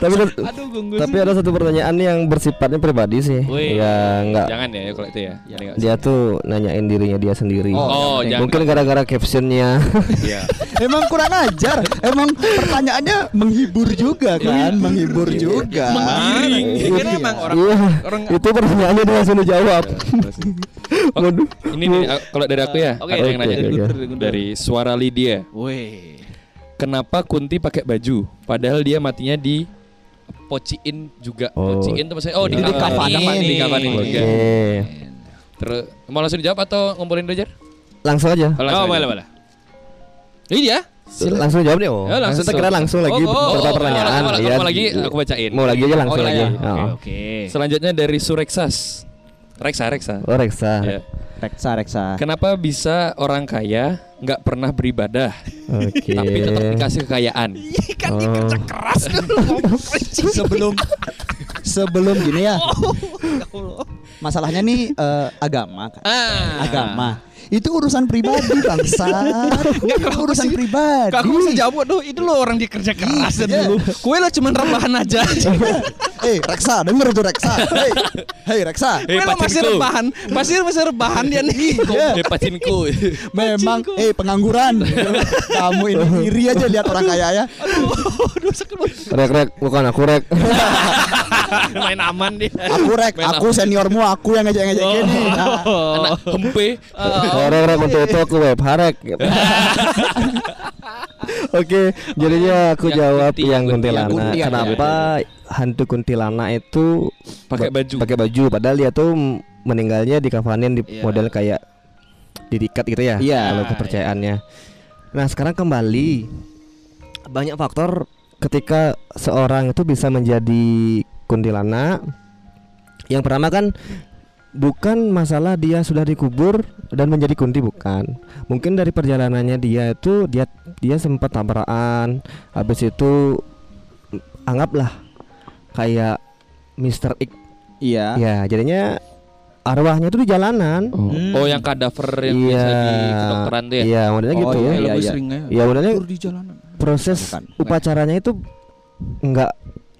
tapi Aduh, Gung, tapi ada satu pertanyaan yang bersifatnya pribadi sih. Wih, ya enggak. Jangan ya kalau itu ya. ya dia sih. Tuh nanyain dirinya dia sendiri. Oh, ya, mungkin gara-gara captionnya. Iya. Emang kurang ajar. Emang pertanyaannya menghibur juga kan, menghibur juga. Menggiring. Kira emang orang orang itu pertanyaannya dia langsung dijawab. Waduh. Ini kalau dari aku ya, ada yang nanya dari suara Lydia. Woi. Kenapa Kunti pakai baju padahal dia matinya di pociin juga. Pociin itu maksudnya oh di kafanin, di kafanin juga. Terus mau langsung dijawab atau ngumpulin dojer? Langsung aja. Oh, boleh-boleh. Ini dia. Silahkan. Langsung jawab deh oh. Ya, langsung kita langsung lagi oh, oh, oh, pertanyaan. Oh, oh, oh, ya, mau lagi aku bacain. Mau lagi aja langsung oh, iya, iya. lagi. Oke. Okay, okay. Selanjutnya dari Sureksas. Reksa Reksa. Oh, Reksa. Yeah. Reksa Reksa. Kenapa bisa orang kaya nggak pernah beribadah? Okay. Tapi tetap dikasih kekayaan. Ih, kan oh. dikerja keras dulu. sebelum sebelum gini ya. Masalahnya nih uh, agama kan. Ah. Agama. Itu urusan pribadi bangsa. Enggak kalau urusan sih, pribadi. Kalau aku bisa jawab tuh itu lo orang dikerja keras dulu. Kue lo cuman rebahan aja. Hei Reksa, denger tuh Reksa. Hei, hei Reksa. Hey, kue lo masih rebahan, masih masih rebahan dia nih. Hei pacinku. Memang eh hey, pengangguran. Kamu ini iri aja lihat orang kaya ya. Aduh, aduh sakit banget. Rek rek bukan aku rek. Main aman dia. Aku rek, main aku aman. Seniormu aku yang ngejek-ngejekin oh, nih. Nah. Anak hempe. Rek-rek untuk itu aku web harek. Oke, jadinya aku yang jawab kunti, yang kuntilanak. Kunti, Kenapa ya, ya, ya. hantu kuntilanak itu pakai baju? Pakai baju padahal dia tuh meninggalnya dikafanin di yeah. model kayak didikat gitu ya. Yeah. Kalau kepercayaannya. Nah, sekarang kembali banyak faktor ketika seorang itu bisa menjadi kuntilanak. Yang pertama kan bukan masalah dia sudah dikubur dan menjadi kunti, bukan. Mungkin dari perjalanannya dia itu dia dia sempat tabrakan, habis itu anggaplah kayak Mister X. Iya. Ya, jadinya arwahnya itu di jalanan. Oh, hmm. oh yang kadaver yang yeah. biasa di kedokteran tuh ya. Iya, modelnya oh, gitu ya. Iya, iya. Iya, modelnya di jalanan. Proses bukan, bukan. upacaranya itu enggak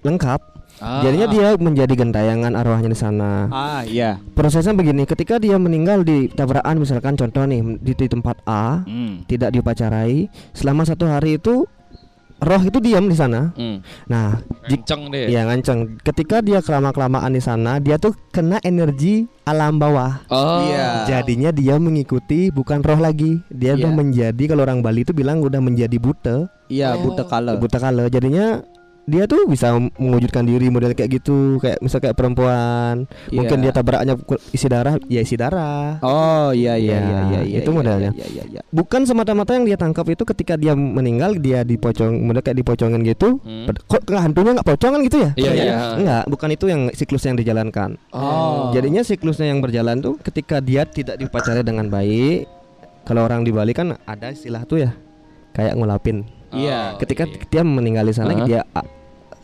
lengkap. Ah. Jadinya dia menjadi gentayangan arwahnya di sana. Ah, iya. Prosesnya begini, ketika dia meninggal di tabrakan misalkan contoh nih di, di tempat A, hmm. tidak diupacarai, selama satu hari itu roh itu diam di sana. Hmm. Nah, nganceng deh. Iya, nganceng. Ketika dia kelama-kelamaan di sana, dia tuh kena energi alam bawah. Oh. Yeah. Jadinya dia mengikuti bukan roh lagi. Dia yeah. udah menjadi, kalau orang Bali itu bilang udah menjadi buta. Iya, yeah, oh. buta kala. Buta kala. Jadinya dia tuh bisa mewujudkan diri model kayak gitu, kayak misal kayak perempuan, yeah. mungkin dia tabraknya isi darah, ya isi darah. Oh iya iya iya iya itu yeah, modelnya. Yeah, yeah, yeah. Bukan semata-mata yang dia tangkap itu ketika dia meninggal dia dipocong, model kayak dipocongin gitu. Hmm. Kok hantunya nggak pocongan gitu ya? Iya yeah, iya. Yeah. Enggak, bukan itu yang siklus yang dijalankan. Oh. Jadinya siklusnya yang berjalan tuh ketika dia tidak diupacari dengan baik. Kalau orang di Bali kan ada istilah tuh ya, kayak ngulapin. Iya. Oh, ketika iya. dia meninggal di sana, uh-huh. dia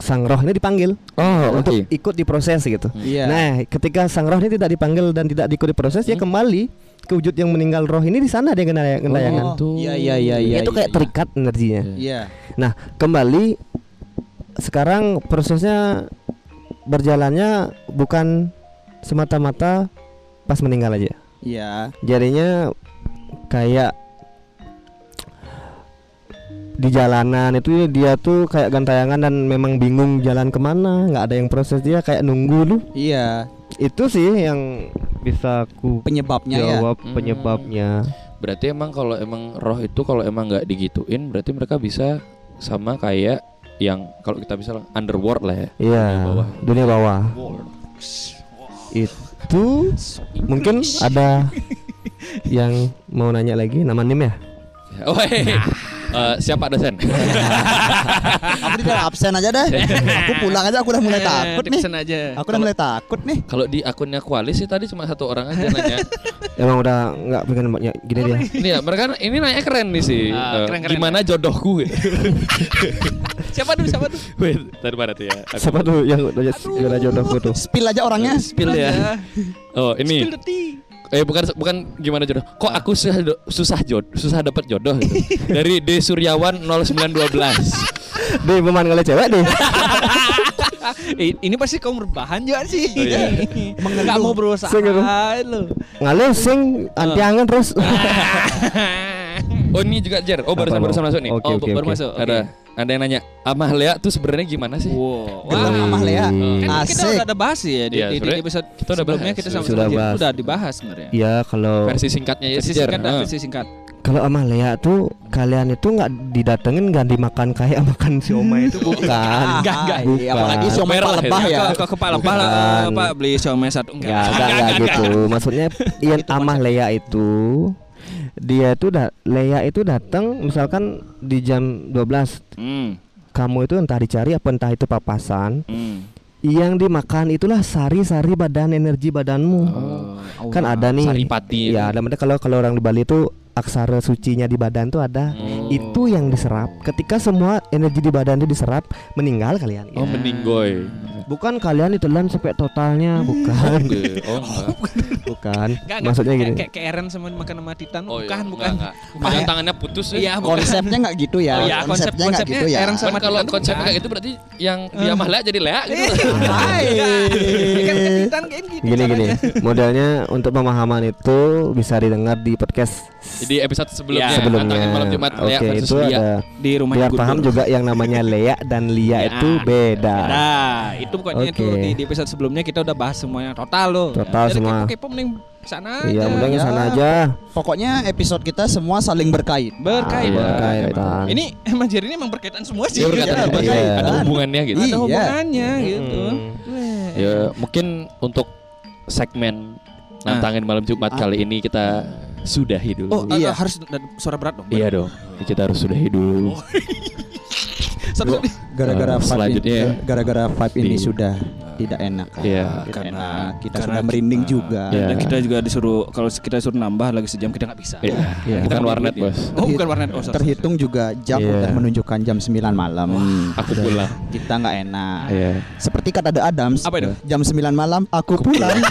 sang roh ini dipanggil oh, untuk okay. ikut diproses gitu. Yeah. Nah, ketika sang roh ini tidak dipanggil dan tidak ikut diproses, hmm. dia kembali ke wujud yang meninggal roh ini di sana dia gendayangan. Oh, iya iya iya. Iya itu kayak terikat yeah. energinya. Iya. Yeah. Nah, kembali sekarang prosesnya berjalannya bukan semata-mata pas meninggal aja. Iya. Yeah. Jadinya kayak di jalanan itu dia tuh kayak gantayangan dan memang bingung jalan kemana, nggak ada yang proses, dia kayak nunggu lu. Iya. Itu sih yang bisa aku penyebabnya jawab ya? Penyebabnya. Hmm. Berarti emang kalau emang roh itu kalau emang nggak digituin berarti mereka bisa sama kayak yang kalau kita bisa underworld lah ya. Iya. Dunia bawah. Dunia bawah. World. Itu so mungkin ada yang mau nanya lagi nama nim ya? Oh, hey. Nah. Uh, siapa dosen? Aku di absen aja deh. Aku pulang aja, aku udah mulai takut nih. Aja. Aku udah kalo, mulai takut nih. Kalau di akunnya Koalis sih tadi cuma satu orang aja nanya. Emang udah enggak pengen banyak gini dia. Nih ya, mereka ini nanya keren nih sih. Uh, keren, keren, gimana keren. Jodohku? Siapa tuh? Siapa tuh? Wait, dari mana tuh ya? Aku siapa tuh yang gimana jodohku tuh? Spill aja orangnya. Spill ya. Oh, ini. Spill the tea. Eh bukan bukan gimana jodoh. Kok aku susah do, susah jodoh, susah dapat jodoh gitu. Dari D Suryawan nol sembilan satu dua. D beman kali cewek deh. Ini pasti kamu berbahan juga sih. Oh, iya. Enggak mau berusaha lu. Ngalih sing antiangan terus. Oh ini juga Jer. Oh barusan-barusan masuk nih. Okay, oh okay, baru okay. masuk. Okay. Ada ada yang nanya, Amah Lea tuh sebenarnya gimana sih? Wow, wah, Amah Lea. Hmm. Kan kita udah ada bahas ya di, ya, di, di episode kita udah sebelumnya kita sama sudah, bahas. Udah dibahas sebenarnya. Iya, kalau versi singkatnya ya versi singkat, uh. versi singkat. Kalau Amah Lea tuh kalian itu enggak didatengin enggak dimakan kayak makan siomay itu bukan. Enggak, enggak. Apalagi siomay kepala lebah ya. Kalau kepala lebah Pak beli siomay satu enggak. Enggak, enggak gitu. Maksudnya yang Amah Lea itu dia itu da- Lea itu datang misalkan di jam dua belas mm. kamu itu entah dicari apa entah itu papasan mm. yang dimakan itulah sari-sari badan energi badanmu oh. kan oh. ada nih saripati ya ada kalau kalau orang di Bali itu aksara sucinya di badan tuh ada oh. itu yang diserap ketika semua energi di badan itu diserap meninggal kalian oh ya. Meninggoy bukan kalian ditelan sampai totalnya bukan oh, oh, bukan gak, maksudnya gini kayak Eren sama makan sama Titan oh, bukan iya, bukan enggak, enggak. Yang tangannya putus ya konsepnya nggak gitu ya oh, iya, konsepnya nggak gitu ya Eren sama kalau konsepnya kayak gitu berarti yang dia mah jadi lea gitu gini gini modelnya untuk pemahaman itu bisa didengar di podcast di episode sebelumnya, ya, sebelumnya. Malam Jumat Oke, Lea versus itu Lia. Ada di rumah biar paham juga yang namanya Lea dan Lia ya, itu beda. Beda. Itu pokoknya okay. tuh di, di episode sebelumnya kita udah bahas semuanya total loh. Total ya, semua. Kepo-kepo mending sana iya, aja. Iya, mending ya. Sana aja. Pokoknya episode kita semua saling berkait. Berkait. Ah, berkaitan. Berkaitan. Ini emang Jerry ini emang berkaitan semua sih. Ya, berkaitan ya, iya. Ada hubungannya gitu. Iya. Ada hubungannya hmm. gitu. Ya, mungkin untuk segmen nantangin malam Jumat ah. kali ini kita sudahi dulu. Oh iya uh, harus suara berat dong. Iya dong. Kita harus sudahi dulu. Oh. Gara-gara uh, vibe ini, gara-gara vibe ini di, sudah uh, tidak enak. Iya. Tidak karena enak. Kita karena sudah merinding juga. Yeah. Dan kita juga disuruh kalau kita suruh nambah lagi sejam kita nggak bisa. Yeah. Yeah. Bukan, bukan warnet bos. Oh bukan warnet. Oh, terhitung juga jam yeah. udah menunjukkan jam sembilan malam. Wah, aku pulang. Kita nggak enak. Yeah. Seperti kata The Adams. Apa itu? Jam sembilan malam aku pulang.